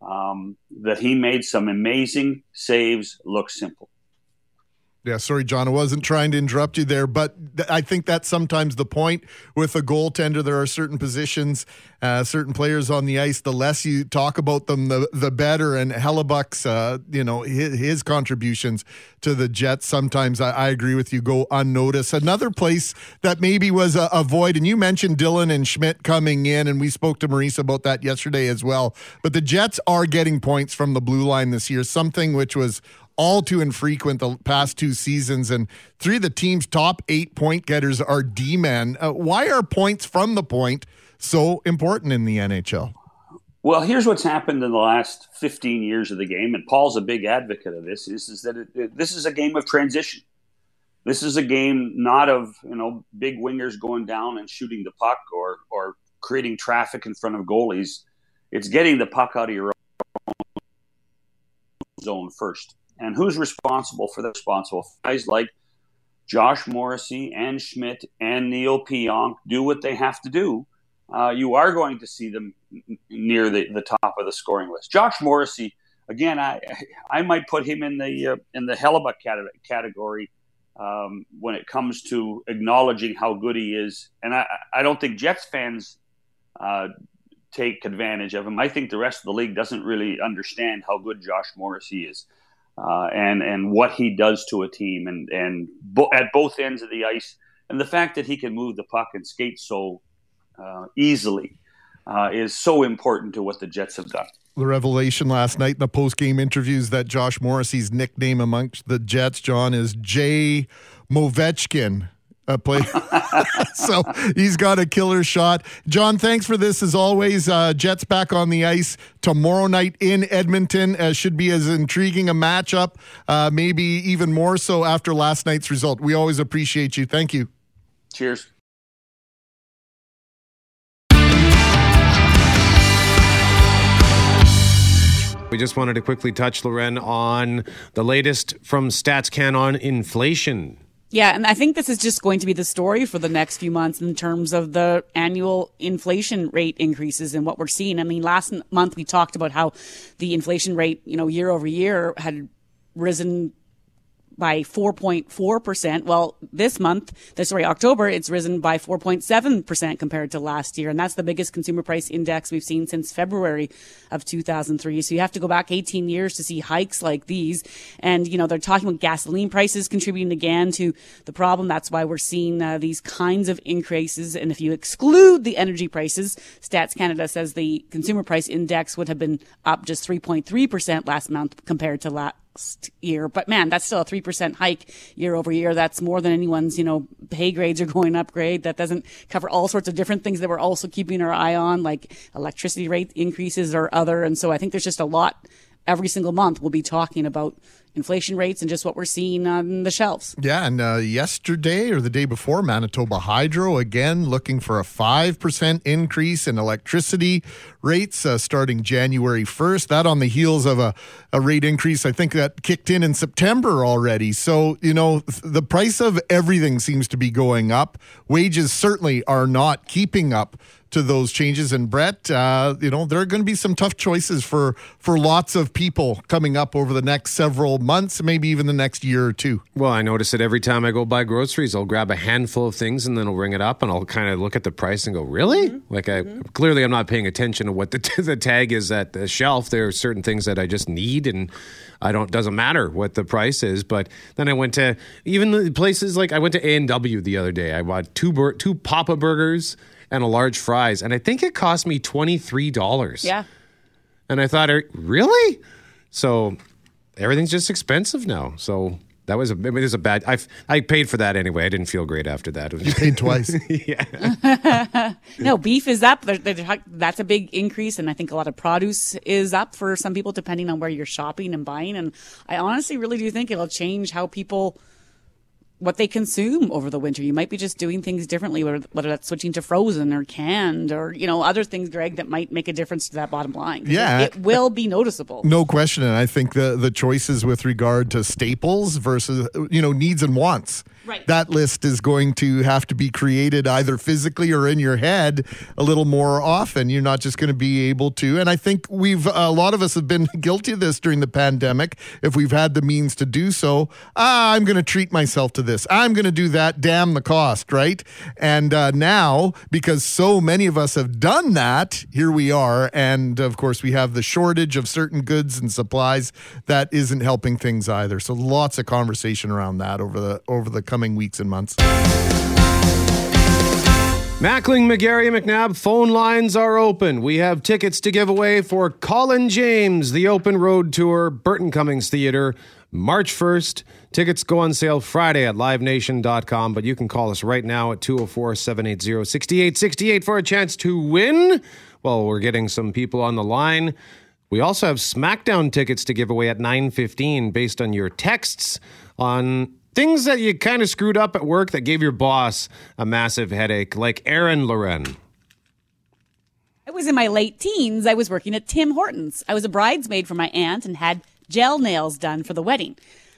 that he made some amazing saves look simple. Yeah, sorry, John, I wasn't trying to interrupt you there, but I think that's sometimes the point with a goaltender. There are certain positions, certain players on the ice, the less you talk about them, the better. And Hellebuck's, his contributions to the Jets sometimes, I agree with you, go unnoticed. Another place that maybe was a void, and you mentioned Dylan and Schmidt coming in, and we spoke to Maurice about that yesterday as well, but the Jets are getting points from the blue line this year, something which was all too infrequent the past two seasons, and three of the team's top 8 point getters are D-men. Why are points from the point so important in the NHL? Well, here's what's happened in the last 15 years of the game, and Paul's a big advocate of this, is that this is a game of transition. This is a game not of, big wingers going down and shooting the puck or creating traffic in front of goalies. It's getting the puck out of your own zone first. And who's responsible for that? Responsible guys like Josh Morrissey and Schmidt and Neil Pionk do what they have to do. You are going to see them near the top of the scoring list. Josh Morrissey, again, I might put him in the Hellebuck category when it comes to acknowledging how good he is. And I don't think Jets fans take advantage of him. I think the rest of the league doesn't really understand how good Josh Morrissey is. And what he does to a team and at both ends of the ice. And the fact that he can move the puck and skate so easily is so important to what the Jets have done. The revelation last night in the post-game interviews that Josh Morrissey's nickname amongst the Jets, John, is J. Movechkin. Play. So he's got a killer shot. John, thanks for this as always. Jets back on the ice tomorrow night in Edmonton. Should be as intriguing a matchup, maybe even more so after last night's result. We always appreciate you. Thank you. Cheers. We just wanted to quickly touch, Loren, on the latest from StatsCan on inflation. Yeah, and I think this is just going to be the story for the next few months in terms of the annual inflation rate increases and what we're seeing. I mean, last month we talked about how the inflation rate, year over year had risen by 4.4%. Well, October, it's risen by 4.7% compared to last year. And that's the biggest consumer price index we've seen since February of 2003. So you have to go back 18 years to see hikes like these. And, they're talking about gasoline prices contributing again to the problem. That's why we're seeing these kinds of increases. And if you exclude the energy prices, Stats Canada says the consumer price index would have been up just 3.3% last month compared to last year, but man, that's still a 3% hike year over year. That's more than anyone's, pay grades are going up grade. That doesn't cover all sorts of different things that we're also keeping our eye on, like electricity rate increases or other. And so I think there's just a lot. Every single month we'll be talking about inflation rates and just what we're seeing on the shelves. Yeah, and yesterday or the day before, Manitoba Hydro again looking for a 5% increase in electricity rates starting January 1st. That on the heels of a rate increase, I think that kicked in September already. So, the price of everything seems to be going up. Wages certainly are not keeping up to those changes. And Brett, there are going to be some tough choices for lots of people coming up over the next several months, maybe even the next year or two. Well, I notice that every time I go buy groceries, I'll grab a handful of things and then I'll ring it up and I'll kind of look at the price and go, really? Mm-hmm. Clearly I'm not paying attention to what the tag is at the shelf. There are certain things that I just need and doesn't matter what the price is. But then I went to even places like I went to A&W the other day. I bought two Papa Burgers and a large fries, and I think it cost me $23. Yeah. And I thought, really? So everything's just expensive now. So that was I paid for that anyway. I didn't feel great after that. You paid twice. Yeah. No, beef is up. That's a big increase. And I think a lot of produce is up for some people, depending on where you're shopping and buying. And I honestly really do think it'll change how people what they consume over the winter. You might be just doing things differently, whether that's switching to frozen or canned or, other things, Greg, that might make a difference to that bottom line. Yeah. It will be noticeable. No question. And I think the choices with regard to staples versus, needs and wants Right. That list is going to have to be created either physically or in your head a little more often. You're not just going to be able to. And I think we've, a lot of us have been guilty of this during the pandemic. If we've had the means to do so, I'm going to treat myself to this. I'm going to do that. Damn the cost, right? And now, because so many of us have done that, here we are. And of course, we have the shortage of certain goods and supplies that isn't helping things either. So lots of conversation around that over the coming weeks and months. Mackling, McGarry, McNabb, phone lines are open. We have tickets to give away for Colin James, the Open Road Tour, Burton Cummings Theatre, March 1st. Tickets go on sale Friday at livenation.com, but you can call us right now at 204-780-6868 for a chance to win. Well, we're getting some people on the line. We also have SmackDown tickets to give away at 9:15 based on your texts on things that you kind of screwed up at work that gave your boss a massive headache, like Aaron Loren. I was in my late teens. I was working at Tim Hortons. I was a bridesmaid for my aunt and had gel nails done for the wedding.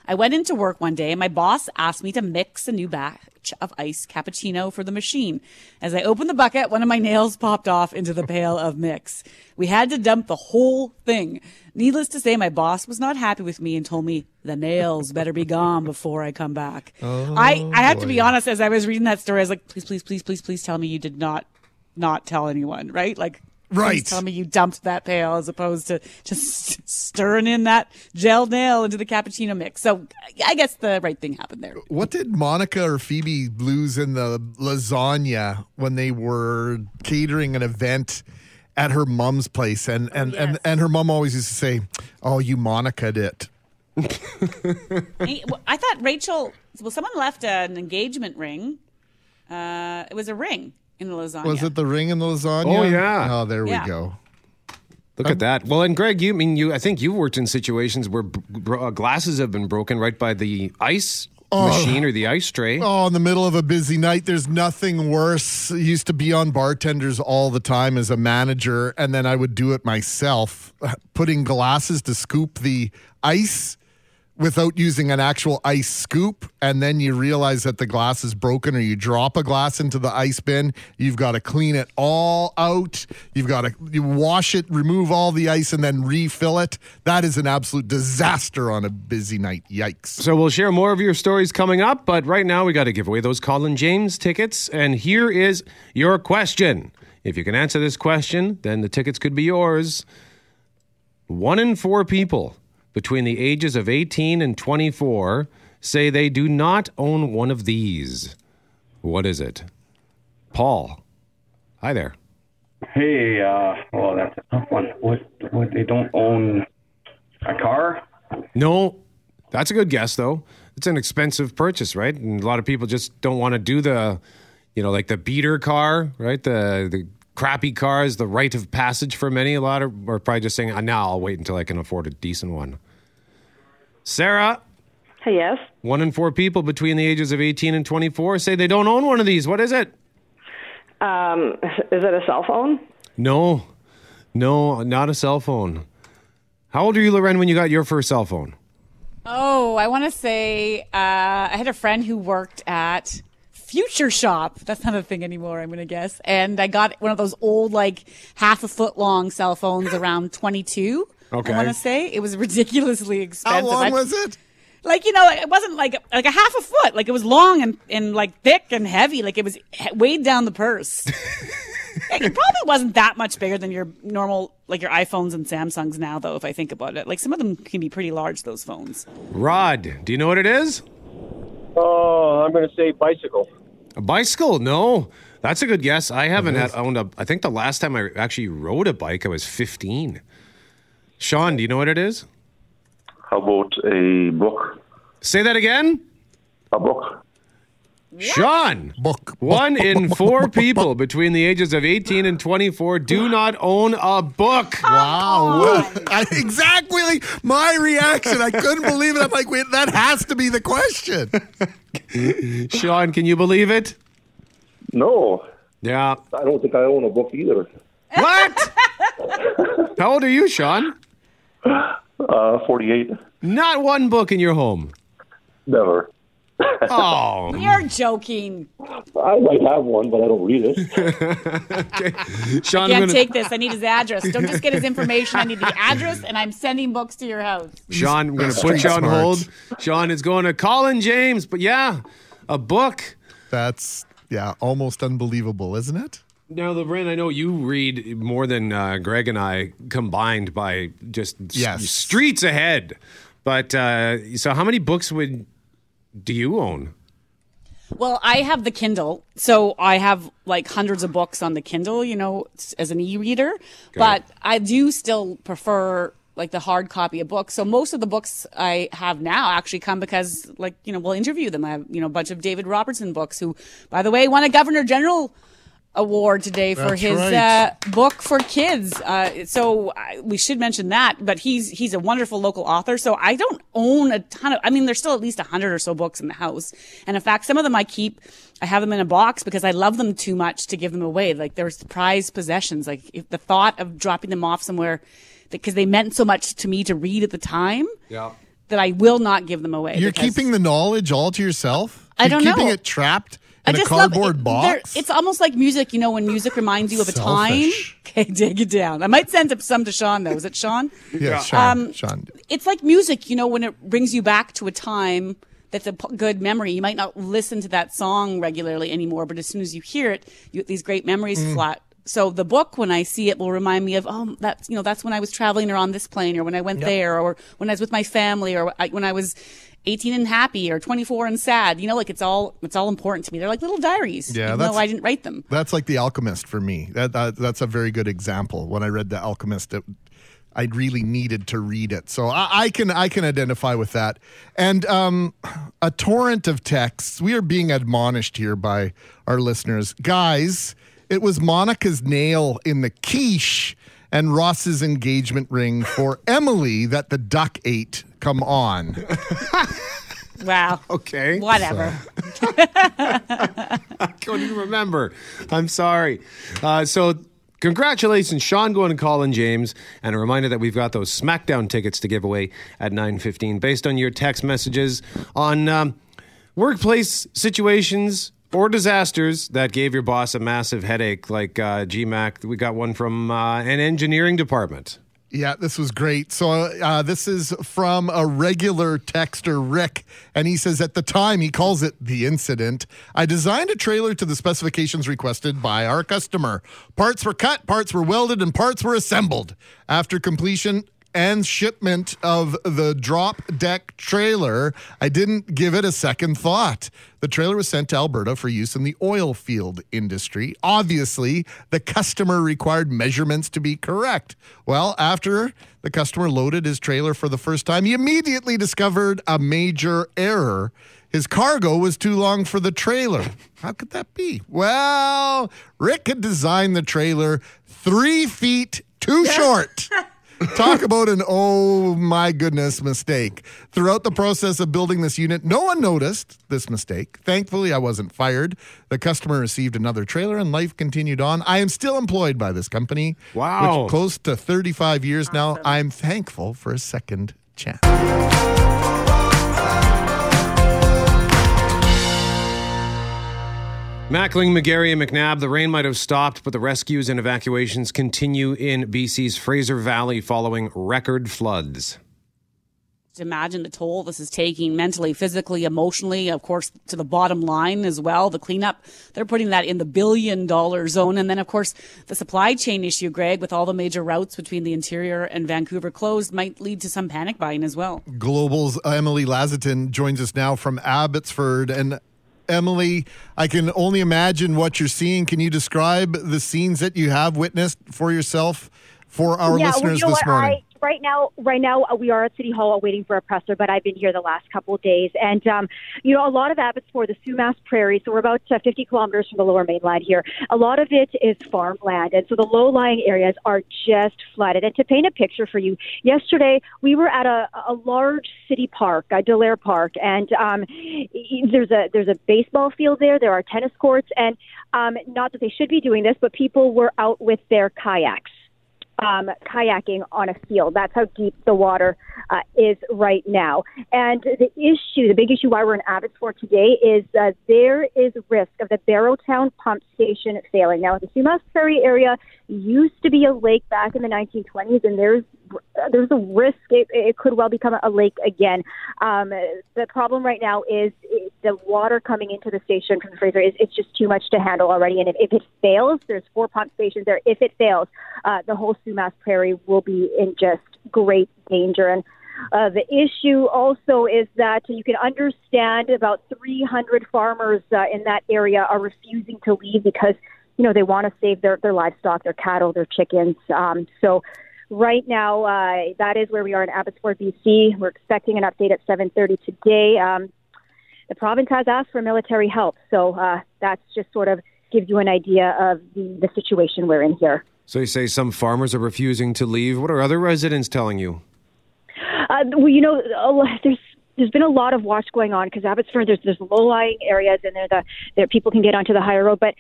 I went into work one day, and my boss asked me to mix a new batch of iced cappuccino for the machine. As I opened the bucket, one of my nails popped off into the pail of mix. We had to dump the whole thing. Needless to say, my boss was not happy with me and told me, the nails better be gone before I come back. Oh, I have to be honest, as I was reading that story, I was like, please tell me you did not tell anyone, right? Like, right. Tell me you dumped that pail as opposed to just stirring in that gel nail into the cappuccino mix. So I guess the right thing happened there. What did Monica or Phoebe lose in the lasagna when they were catering an event at her mom's place? And, yes. and her mom always used to say, oh, you Monica'd it. I thought Rachel, well, someone left an engagement ring. It was a ring. In the lasagna. Was it the ring in the lasagna? Oh, yeah. Oh, there we go. Look at that. Well, and Greg, I think you've worked in situations where glasses have been broken right by the ice machine or the ice tray. Oh, in the middle of a busy night, there's nothing worse. It used to be on bartenders all the time as a manager, and then I would do it myself, putting glasses to scoop the ice without using an actual ice scoop, and then you realize that the glass is broken, or you drop a glass into the ice bin. You've got to clean it all out. You've got to wash it, remove all the ice, and then refill it. That is an absolute disaster on a busy night. Yikes. So we'll share more of your stories coming up, but right now we got to give away those Colin James tickets, and here is your question. If you can answer this question, then the tickets could be yours. 1 in 4 people between the ages of 18 and 24 say they do not own one of these. What is it? Paul. Hi there. Hey, well, that's a tough one. What, they don't own a car? No, that's a good guess, though. It's an expensive purchase, right? And a lot of people just don't want to do the, like the beater car, right? The crappy cars, the rite of passage for many. A lot are probably just saying, now I'll wait until I can afford a decent one. Sarah. Yes. 1 in 4 people between the ages of 18 and 24 say they don't own one of these. What is it? Is it a cell phone? No, not a cell phone. How old were you, Loren, when you got your first cell phone? Oh, I want to say I had a friend who worked at Future Shop. That's not a thing anymore, I'm going to guess. And I got one of those old, like, half a foot long cell phones around 22. Okay. I want to say it was ridiculously expensive. How long was it? Like, it wasn't like a half a foot. Like, it was long and like thick and heavy. Like, it was weighed down the purse. It probably wasn't that much bigger than your normal, like your iPhones and Samsungs now, though, if I think about it. Like, some of them can be pretty large, those phones. Rod, do you know what it is? Oh, I'm going to say bicycle. A bicycle? No. That's a good guess. I haven't owned a... I think the last time I actually rode a bike, I was 15. Sean, do you know what it is? How about a book? Say that again? A book. Sean! Book. 1 in 4 people between the ages of 18 and 24 do not own a book. Wow. Exactly my reaction. I couldn't believe it. I'm like, wait, that has to be the question. Sean, can you believe it? No. Yeah. I don't think I own a book either. What? How old are you, Sean? 48. Not one book in your home? Never. Oh, you're joking. I might have one, but I don't read it. Okay. Sean, I can't take this. I need his address. Don't just get his information. I need the address, and I'm sending books to your house. Sean, I'm going to put you on hold. Sean is going to Colin James, but yeah, a book. That's, yeah, almost unbelievable, isn't it? Now, LeBron, I know you read more than Greg and I combined by just streets ahead. But so how many books do you own? Well, I have the Kindle, so I have like hundreds of books on the Kindle, you know, as an e-reader. But I do still prefer like the hard copy of books. So most of the books I have now actually come because, like, you know, we'll interview them. I have, you know, a bunch of David Robertson books, who, by the way, won a Governor General Award today for his book for kids. We should mention that, but he's a wonderful local author. So I don't own a ton of, I mean, there's still at least 100 or so books in the house. And in fact, some of them I keep, I have them in a box because I love them too much to give them away. Like there's prized possessions, like if the thought of dropping them off somewhere because they meant so much to me to read at the time that I will not give them away. You're keeping the knowledge all to yourself? I don't know. Keeping it trapped? In a cardboard box? It's almost like music, you know, when music reminds you of a time. Okay, dig it down. I might send some to Sean, though. Is it Sean? Yeah, Sean. Sean. It's like music, you know, when it brings you back to a time that's a good memory. You might not listen to that song regularly anymore, but as soon as you hear it, you get these great memories flat. So the book, when I see it, will remind me of, oh, that's, you know, that's when I was traveling or on this plane or when I went there or when I was with my family or when I was 18 and happy or 24 and sad. You know, like it's all important to me. They're like little diaries, even though I didn't write them. That's like The Alchemist for me. That's a very good example. When I read The Alchemist, I really needed to read it. So I can identify with that. And a torrent of texts. We are being admonished here by our listeners. Guys, it was Monica's nail in the quiche and Ross's engagement ring for Emily that the duck ate. Come on. Wow. Okay. Whatever. I couldn't even remember. I'm sorry. So congratulations, Sean Gwynn and Colin James. And a reminder that we've got those SmackDown tickets to give away at 9:15 based on your text messages on workplace situations or disasters that gave your boss a massive headache, like GMAC. We got one from an engineering department. Yeah, this was great. So this is from a regular texter, Rick, and he says, at the time, he calls it the incident, I designed a trailer to the specifications requested by our customer. Parts were cut, parts were welded, and parts were assembled. After completion and shipment of the drop deck trailer, I didn't give it a second thought. The trailer was sent to Alberta for use in the oil field industry. Obviously, the customer required measurements to be correct. Well, after the customer loaded his trailer for the first time, he immediately discovered a major error. His cargo was too long for the trailer. How could that be? Well, Rick had designed the trailer 3 feet too short. Talk about an oh my goodness mistake. Throughout the process of building this unit, no one noticed this mistake. Thankfully, I wasn't fired. The customer received another trailer and life continued on. I am still employed by this company. Wow. Which close to 35 years now. I'm thankful for a second chance. Mackling, McGarry, and McNabb, the rain might have stopped, but the rescues and evacuations continue in BC's Fraser Valley following record floods. Imagine the toll this is taking mentally, physically, emotionally, of course, to the bottom line as well. The cleanup, they're putting that in the $1 billion zone. And then, of course, the supply chain issue, Greg, with all the major routes between the interior and Vancouver closed might lead to some panic buying as well. Global's Emily Lazatin joins us now from Abbotsford. And Emily, I can only imagine what you're seeing. Can you describe the scenes that you have witnessed for yourself for our listeners this morning? Right now, we are at City Hall waiting for a presser, but I've been here the last couple of days. And, you know, a lot of Abbotsford, the Sumas Prairie, so we're about 50 kilometers from the Lower Mainland here. A lot of it is farmland, and so the low-lying areas are just flooded. And to paint a picture for you, yesterday we were at a large city park, Delair Park, and there's a baseball field there. There are tennis courts, and not that they should be doing this, but people were out with their kayaks. kayaking on a field. That's how deep the water is right now. And the big issue why we're in Abbotsford today is there is risk of the Barrowtown pump station failing. Now, the Sumas Prairie area used to be a lake back in the 1920s, and there's a risk it could well become a lake again. The problem right now is the water coming into the station from the Fraser it's just too much to handle already. And if it fails, there's 4 pump stations there. If it fails, the whole Sumas Prairie will be in just great danger. And the issue also is that you can understand about 300 farmers in that area are refusing to leave because, you know, they want to save their livestock, their cattle, their chickens. So right now, that is where we are in Abbotsford, BC. We're expecting an update at 7:30 today. The province has asked for military help. So that's just sort of gives you an idea of the situation we're in here. So you say some farmers are refusing to leave. What are other residents telling you? Well, you know, there's been a lot of watch going on because Abbotsford, there's low-lying areas and there people can get onto the high road. But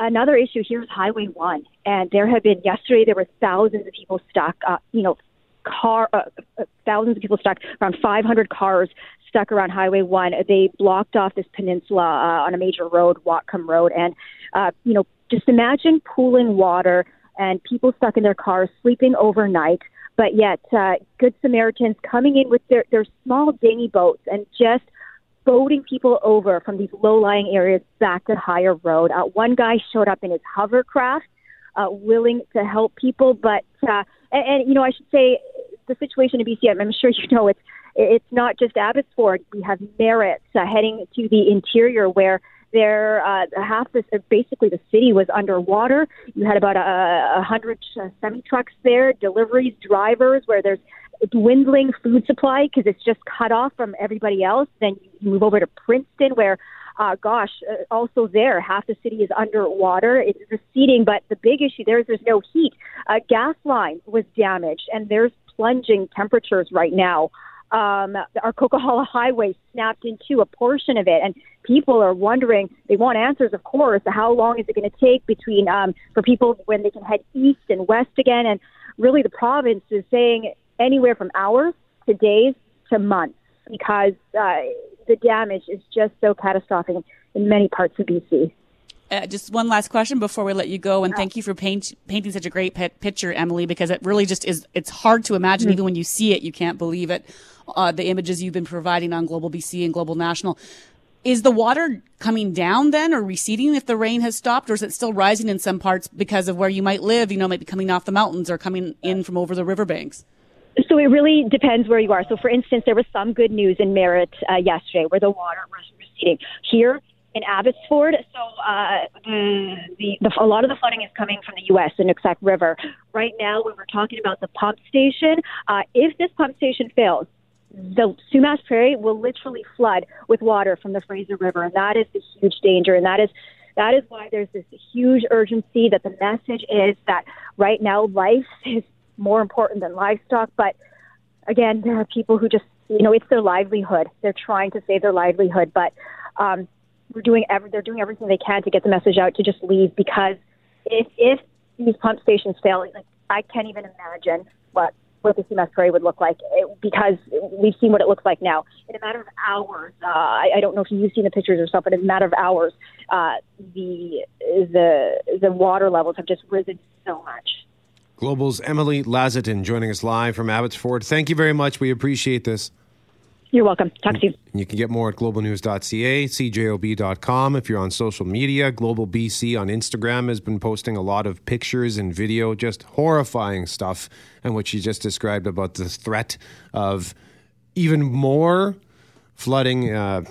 another issue here is Highway 1. And there have been, yesterday, there were thousands of people stuck, thousands of people stuck, around 500 cars stuck around Highway 1. They blocked off this peninsula on a major road, Whatcom Road. And, just imagine pooling water and people stuck in their cars sleeping overnight. But yet, Good Samaritans coming in with their small dinghy boats and just boating people over from these low-lying areas back to higher road. One guy showed up in his hovercraft, willing to help people. But, I should say the situation in BC, I'm sure you know, it's not just Abbotsford. We have Merritt heading to the interior where basically the city was underwater. You had about 100 semi-trucks there, deliveries, drivers, where there's a dwindling food supply because it's just cut off from everybody else. Then you move over to Princeton where, also there, half the city is underwater. It's receding, but the big issue there is there's no heat. Gas line was damaged, and there's plunging temperatars right now. Our Coquihalla Highway snapped into a portion of it, and people are wondering, they want answers, of course, how long is it going to take between for people when they can head east and west again. And really the province is saying anywhere from hours to days to months because the damage is just so catastrophic in many parts of BC. Just one last question before we let you go, and thank you for painting such a great picture, Emily, because it really just is, it's hard to imagine. Even when you see it, you can't believe it. The images you've been providing on Global BC and Global National. Is the water coming down then or receding if the rain has stopped, or is it still rising in some parts because of where you might live, you know, maybe coming off the mountains or coming in from over the riverbanks? So it really depends where you are. So, for instance, there was some good news in Merritt yesterday where the water was receding. Here in Abbotsford, so a lot of the flooding is coming from the U.S. in Nooksack River. Right now, when we're talking about the pump station, if this pump station fails, the Sumas Prairie will literally flood with water from the Fraser River, and that is the huge danger, and that is why there's this huge urgency that the message is that right now life is more important than livestock. But again, there are people who just, you know, it's their livelihood. They're trying to save their livelihood, but they're doing everything they can to get the message out to just leave, because if these pump stations fail, like, I can't even imagine what the Sumas Prairie would look like, because we've seen what it looks like now. In a matter of hours, I don't know if you've seen the pictures or something, but in a matter of hours, the water levels have just risen so much. Global's Emily Lazatin joining us live from Abbotsford. Thank you very much. We appreciate this. You're welcome. Talk to you. You can get more at globalnews.ca, cjob.com. If you're on social media, Global BC on Instagram has been posting a lot of pictures and video, just horrifying stuff. And what you just described about the threat of even more flooding,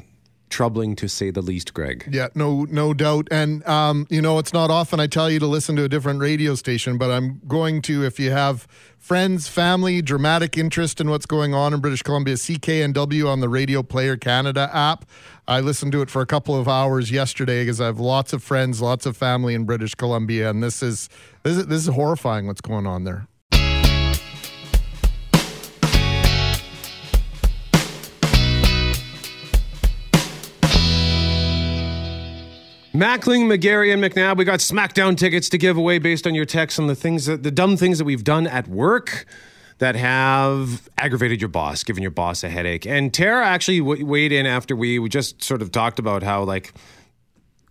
troubling to say the least, Greg. Yeah, no doubt. And, it's not often I tell you to listen to a different radio station, but I'm going to, if you have friends, family, dramatic interest in what's going on in British Columbia, CKNW on the Radio Player Canada app. I listened to it for a couple of hours yesterday because I have lots of friends, lots of family in British Columbia, and this is horrifying what's going on there. Mackling, McGarry, and McNabb, we got SmackDown tickets to give away based on your texts and the dumb things that we've done at work that have aggravated your boss, given your boss a headache. And Tara actually weighed in after we just sort of talked about how, like,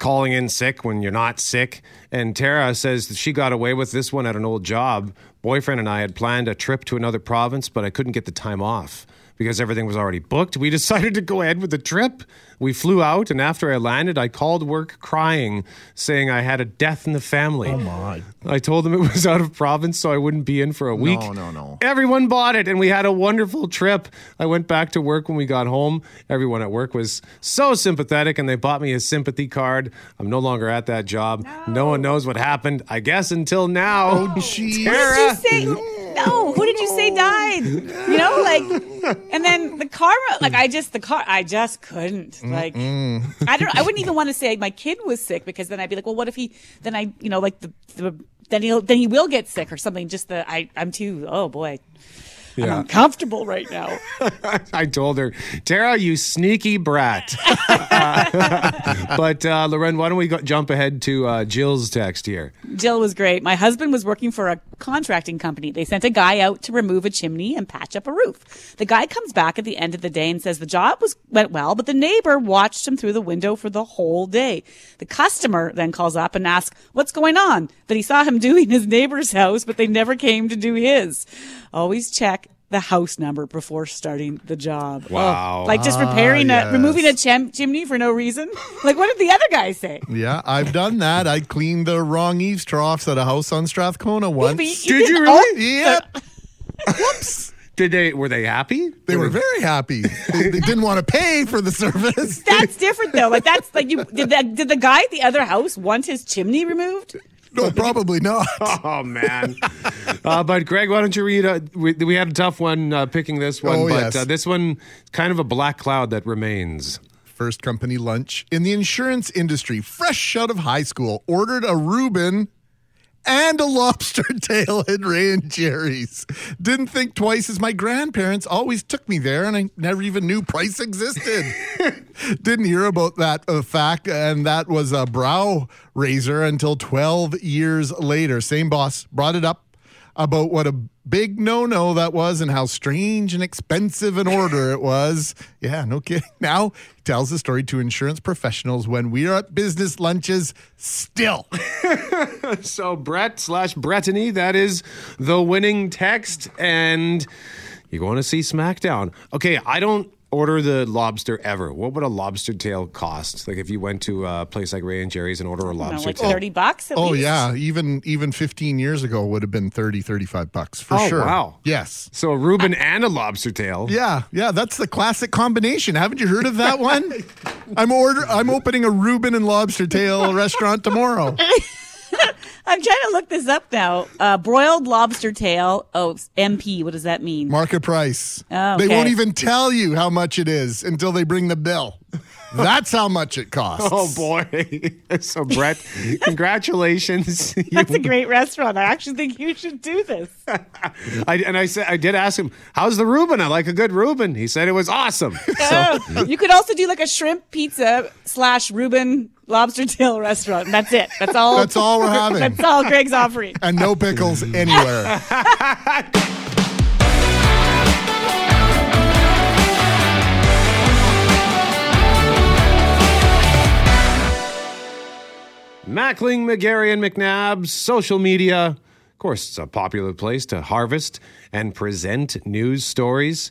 calling in sick when you're not sick. And Tara says that she got away with this one at an old job. Boyfriend and I had planned a trip to another province, but I couldn't get the time off. Because everything was already booked, we decided to go ahead with the trip. We flew out, and after I landed, I called work crying, saying I had a death in the family. Oh, my. I told them it was out of province, so I wouldn't be in for a week. No. Everyone bought it, and we had a wonderful trip. I went back to work when we got home. Everyone at work was so sympathetic, and they bought me a sympathy card. I'm no longer at that job. No one knows what happened, I guess, until now. Oh, jeez. Tara. No, who did you say died? You know, like, and then the car, like, I just couldn't, like, I wouldn't even want to say my kid was sick, because then I'd be like, well, what if he will get sick or something. Just I'm uncomfortable right now. I told her, Tara, you sneaky brat. But Loren, why don't we jump ahead to Jill's text here? Jill was great. My husband was working for a contracting company. They sent a guy out to remove a chimney and patch up a roof. The guy comes back at the end of the day and says the job went well, but the neighbor watched him through the window for the whole day. The customer then calls up and asks, what's going on? That he saw him doing his neighbor's house, but they never came to do his. Always check the house number before starting the job. Wow. Like just repairing, removing a chimney for no reason. Like, what did the other guy say? Yeah, I've done that. I cleaned the wrong eaves troughs at a house on Strathcona once. Did you really? Yep. Whoops. Were they happy? They were very happy. They didn't want to pay for the service. That's different though. Like that's like did the guy at the other house want his chimney removed? No, probably not. Oh, man. But, Greg, why don't you read? We had a tough one picking this one, this one, kind of a black cloud that remains. First company lunch. In the insurance industry, fresh out of high school, ordered a Reuben and a lobster tail at Ray and Jerry's. Didn't think twice, as my grandparents always took me there, and I never even knew price existed. Didn't hear about that fact, and that was a brow raiser until 12 years later. Same boss brought it up about what a big no-no that was and how strange and expensive an order it was. Yeah, no kidding. Now he tells the story to insurance professionals when we are at business lunches still. So Brett/Brettany, that is the winning text, and you're going to see SmackDown. Okay, I don't order the lobster ever. What would a lobster tail cost? Like if you went to a place like Ray and Jerry's and order a lobster tail. Like $30 at least. Oh, yeah. Even 15 years ago would have been $30-$35 for sure. Oh, wow. Yes. So a Reuben and a lobster tail. Yeah. That's the classic combination. Haven't you heard of that one? I'm opening a Reuben and lobster tail restaurant tomorrow. I'm trying to look this up now. Broiled lobster tail. Oh, MP. What does that mean? Market price. Oh, okay. They won't even tell you how much it is until they bring the bill. That's how much it costs. Oh, boy. So, Brett, congratulations. That's a great restaurant. I actually think you should do this. I did ask him, how's the Reuben? I like a good Reuben. He said it was awesome. So. You could also do like a shrimp pizza / Reuben lobster tail restaurant. And that's it. That's all. That's all we're having. That's all Greg's offering. And no pickles anywhere. Mackling, McGarry, and McNabb's social media. Of course, it's a popular place to harvest and present news stories,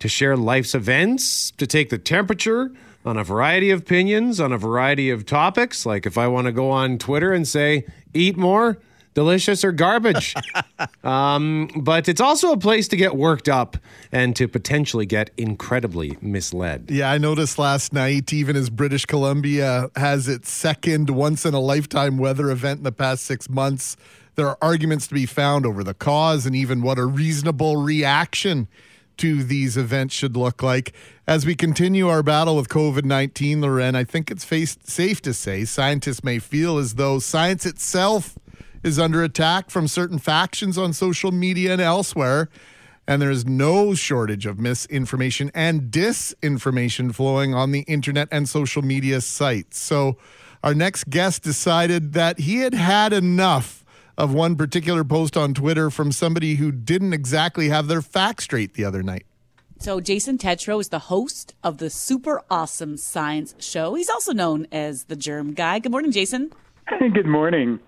to share life's events, to take the temperature on a variety of opinions, on a variety of topics. Like if I want to go on Twitter and say, eat more, delicious, or garbage. But it's also a place to get worked up and to potentially get incredibly misled. Yeah, I noticed last night, even as British Columbia has its second once-in-a-lifetime weather event in the past 6 months, there are arguments to be found over the cause and even what a reasonable reaction to these events should look like. As we continue our battle with COVID-19, Loren, I think it's safe to say scientists may feel as though science itself is under attack from certain factions on social media and elsewhere, and there is no shortage of misinformation and disinformation flowing on the internet and social media sites. So Our next guest decided that he had had enough of one particular post on Twitter from somebody who didn't exactly have their facts straight the other night. So Jason Tetro is the host of the Super Awesome Science Show. He's also known as the Germ Guy. Good morning, Jason. Hey, good morning.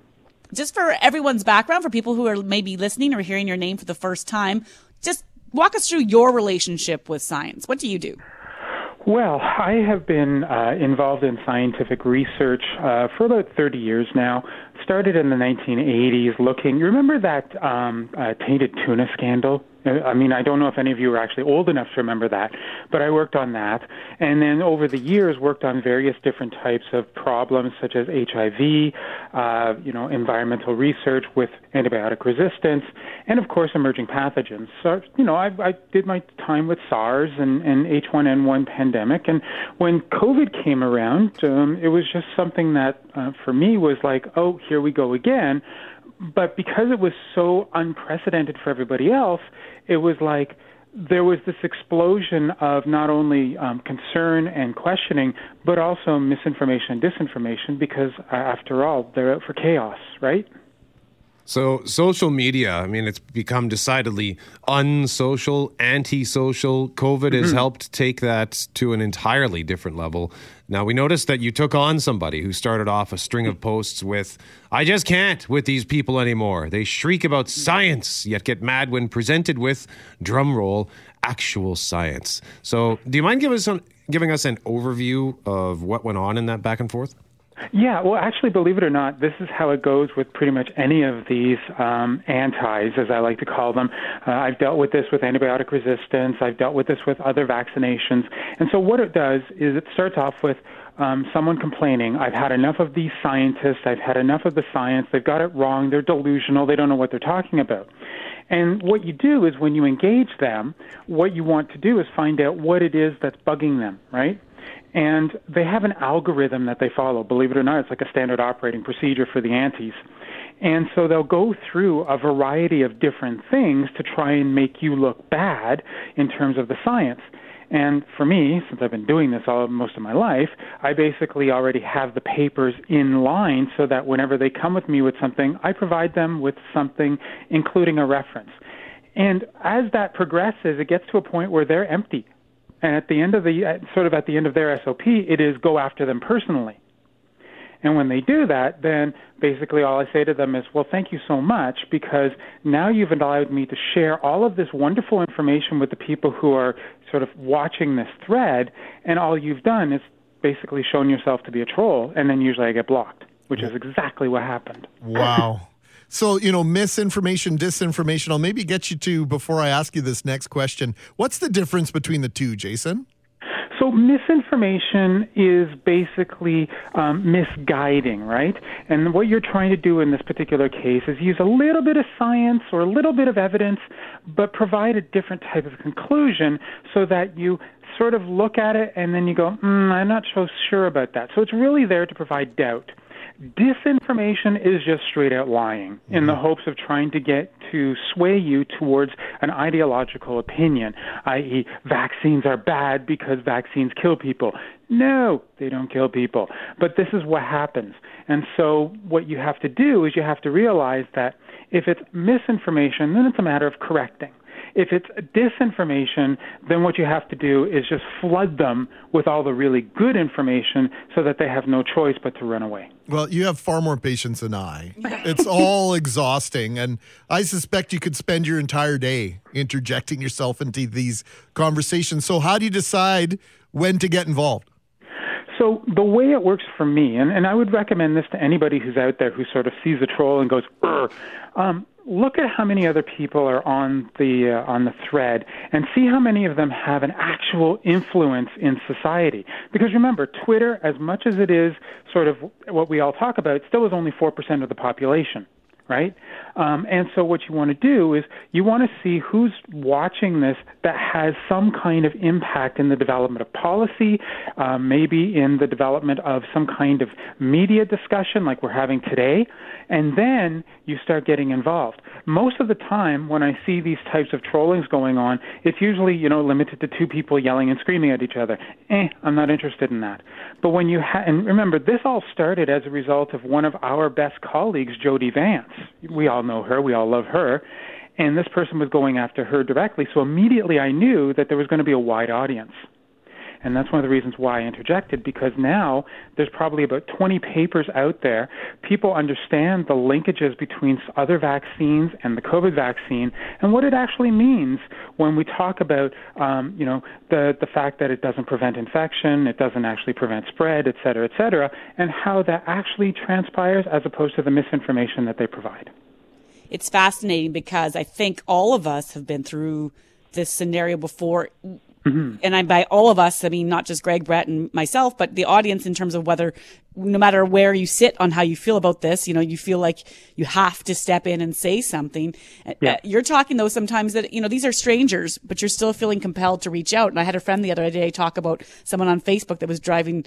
Just for everyone's background, for people who are maybe listening or hearing your name for the first time, just walk us through your relationship with science. What do you do? Well, I have been involved in scientific research for about 30 years now. Started in the 1980s looking, you remember that tainted tuna scandal? I mean, I don't know if any of you are actually old enough to remember that, but I worked on that. And then over the years, worked on various different types of problems, such as HIV, environmental research with antibiotic resistance, and, of course, emerging pathogens. So, I did my time with SARS and H1N1 pandemic. And when COVID came around, it was just something that, for me, was like, oh, here we go again. But because it was so unprecedented for everybody else, it was like there was this explosion of not only concern and questioning, but also misinformation and disinformation, because after all, they're out for chaos, right? So social media, I mean, it's become decidedly unsocial, anti-social. COVID has helped take that to an entirely different level. Now, we noticed that you took on somebody who started off a string of posts with, I just can't with these people anymore. They shriek about science, yet get mad when presented with, drumroll, actual science. So do you mind giving us an overview of what went on in that back and forth? Yeah, well, actually, believe it or not, this is how it goes with pretty much any of these antis, as I like to call them. I've dealt with this with antibiotic resistance. I've dealt with this with other vaccinations. And so what it does is it starts off with someone complaining, I've had enough of these scientists. I've had enough of the science. They've got it wrong. They're delusional. They don't know what they're talking about. And what you do is when you engage them, what you want to do is find out what it is that's bugging them, right? And they have an algorithm that they follow. Believe it or not, it's like a standard operating procedure for the antis. And so they'll go through a variety of different things to try and make you look bad in terms of the science. And for me, since I've been doing this most of my life, I basically already have the papers in line so that whenever they come with me with something, I provide them with something, including a reference. And as that progresses, it gets to a point where they're empty. And at the end of their SOP, it is go after them personally. And when they do that, then basically all I say to them is, well, thank you so much, because now you've allowed me to share all of this wonderful information with the people who are sort of watching this thread, and all you've done is basically shown yourself to be a troll, and then usually I get blocked, which is exactly what happened. Wow. So, misinformation, disinformation, I'll maybe get you to, before I ask you this next question, what's the difference between the two, Jason? So misinformation is basically misguiding, right? And what you're trying to do in this particular case is use a little bit of science or a little bit of evidence, but provide a different type of conclusion so that you sort of look at it and then you go, I'm not so sure about that. So it's really there to provide doubt. Disinformation is just straight-out lying in the hopes of trying to get to sway you towards an ideological opinion, i.e. vaccines are bad because vaccines kill people. No, they don't kill people. But this is what happens. And so what you have to do is you have to realize that if it's misinformation, then it's a matter of correcting. If it's disinformation, then what you have to do is just flood them with all the really good information so that they have no choice but to run away. Well, you have far more patience than I. It's all exhausting, and I suspect you could spend your entire day interjecting yourself into these conversations. So how do you decide when to get involved? So the way it works for me, and I would recommend this to anybody who's out there who sort of sees a troll and goes, look at how many other people are on the thread and see how many of them have an actual influence in society. Because remember, Twitter, as much as it is sort of what we all talk about, it still is only 4% of the population. right? And so what you want to do is you want to see who's watching this that has some kind of impact in the development of policy, maybe in the development of some kind of media discussion like we're having today, and then you start getting involved. Most of the time when I see these types of trollings going on, it's usually, you know, limited to two people yelling and screaming at each other. I'm not interested in that. But when you and remember, this all started as a result of one of our best colleagues, Jody Vance. We all know her. We all love her. And this person was going after her directly. So immediately I knew that there was going to be a wide audience. And that's one of the reasons why I interjected, because now there's probably about 20 papers out there. People understand the linkages between other vaccines and the COVID vaccine and what it actually means when we talk about, you know, the fact that it doesn't prevent infection, it doesn't actually prevent spread, et cetera, and how that actually transpires as opposed to the misinformation that they provide. It's fascinating because I think all of us have been through this scenario before. Mm-hmm. And I, by all of us, I mean, not just Greg, Brett, and myself, but the audience in terms of whether, no matter where you sit on how you feel about this, you know, you feel like you have to step in and say something. Yeah. You're talking, though, sometimes that, you know, these are strangers, but you're still feeling compelled to reach out. And I had a friend the other day talk about someone on Facebook that was driving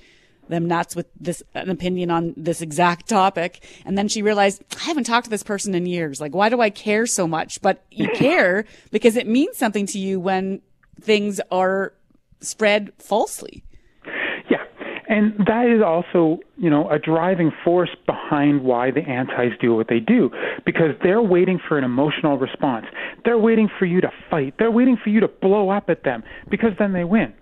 them nuts with this, an opinion on this exact topic. And then she realized, I haven't talked to this person in years. Like, why do I care so much? But you care because it means something to you when things are spread falsely. Yeah, and that is also, you know, a driving force behind why the antis do what they do, because they're waiting for an emotional response. They're waiting for you to fight. They're waiting for you to blow up at them, because then they win.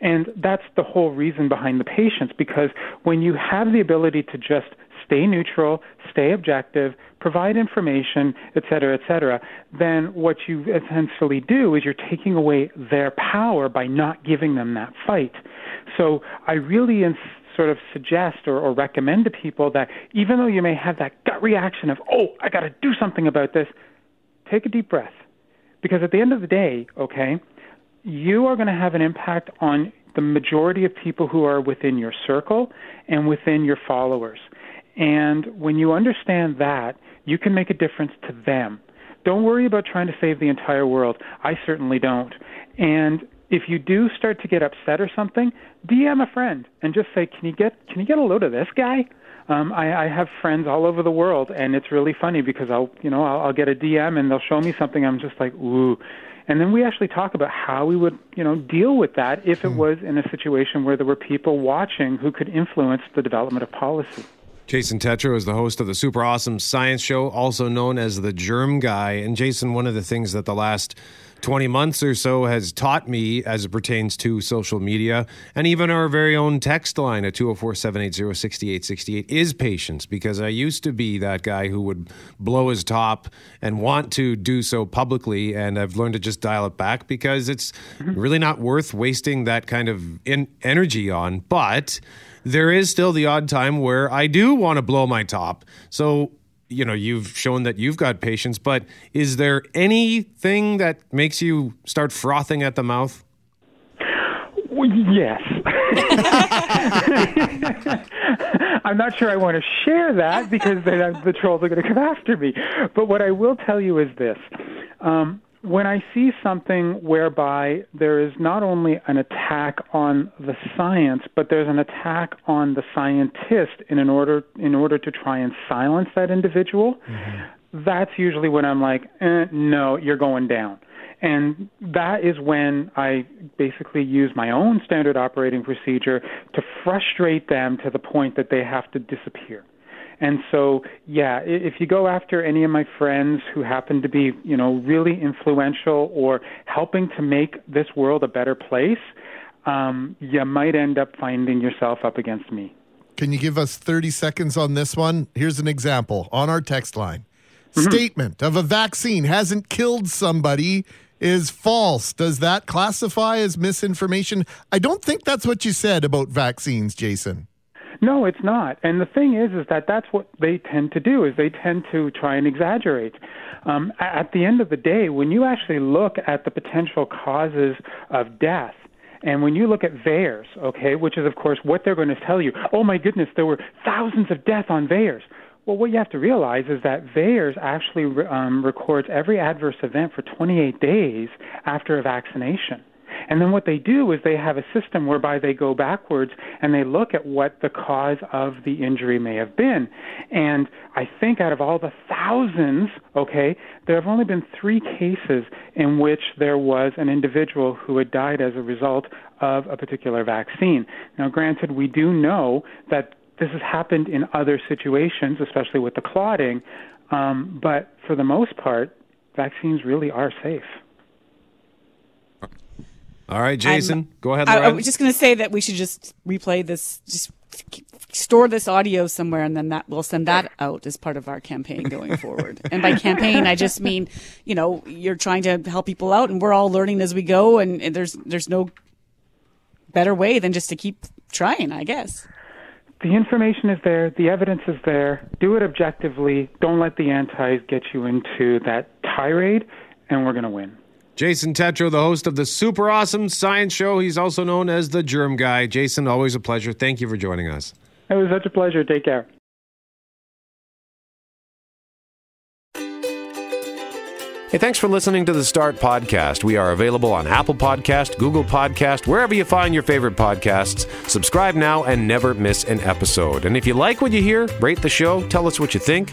And that's the whole reason behind the patience, because when you have the ability to just stay neutral, stay objective, provide information, et cetera, then what you essentially do is you're taking away their power by not giving them that fight. So I really sort of suggest or recommend to people that even though you may have that gut reaction of, oh, I got to do something about this, take a deep breath. Because at the end of the day, okay, you are going to have an impact on the majority of people who are within your circle and within your followers. And when you understand that, you can make a difference to them. Don't worry about trying to save the entire world. I certainly don't. And if you do start to get upset or something, DM a friend and just say, can you get a load of this guy? I have friends all over the world, and it's really funny because I'll get a DM and they'll show me something. I'm just like, ooh. And then we actually talk about how we would, you know, deal with that if it was in a situation where there were people watching who could influence the development of policy. Jason Tetro is the host of the Super Awesome Science Show, also known as the Germ Guy. And Jason, one of the things that the last 20 months or so has taught me as it pertains to social media and even our very own text line at 204-780-6868 is patience, because I used to be that guy who would blow his top and want to do so publicly, and I've learned to just dial it back because it's really not worth wasting that kind of energy on. But there is still the odd time where I do want to blow my top. So, you know, you've shown that you've got patience, but is there anything that makes you start frothing at the mouth? Well, yes. I'm not sure I want to share that because then the trolls are going to come after me. But what I will tell you is this. When I see something whereby there is not only an attack on the science, but there's an attack on the scientist in order to try and silence that individual, that's usually when I'm like, no, you're going down. And that is when I basically use my own standard operating procedure to frustrate them to the point that they have to disappear. And so, yeah, if you go after any of my friends who happen to be, you know, really influential or helping to make this world a better place, you might end up finding yourself up against me. Can you give us 30 seconds on this one? Here's an example on our text line. Statement of a vaccine hasn't killed somebody is false. Does that classify as misinformation? I don't think that's what you said about vaccines, Jason. No, it's not. And the thing is that that's what they tend to do, is they tend to try and exaggerate. At the end of the day, when you actually look at the potential causes of death, and when you look at VAERS, okay, which is, of course, what they're going to tell you, oh, my goodness, there were thousands of deaths on VAERS. Well, what you have to realize is that VAERS actually records every adverse event for 28 days after a vaccination. And then what they do is they have a system whereby they go backwards and they look at what the cause of the injury may have been. And I think out of all the thousands, okay, there have only been 3 cases in which there was an individual who had died as a result of a particular vaccine. Now, granted, we do know that this has happened in other situations, especially with the clotting, but for the most part, vaccines really are safe. All right, Jason, go ahead. I was just going to say that we should just replay this, just store this audio somewhere, and then that we'll send that out as part of our campaign going forward. And by campaign, I just mean, you know, you're trying to help people out, and we're all learning as we go, and there's no better way than just to keep trying, I guess. The information is there. The evidence is there. Do it objectively. Don't let the antis get you into that tirade, and we're going to win. Jason Tetro, the host of the Super Awesome Science Show. He's also known as the Germ Guy. Jason, always a pleasure. Thank you for joining us. It was such a pleasure. Take care. Hey, thanks for listening to the Start Podcast. We are available on Apple Podcast, Google Podcast, wherever you find your favorite podcasts. Subscribe now and never miss an episode. And if you like what you hear, rate the show, tell us what you think.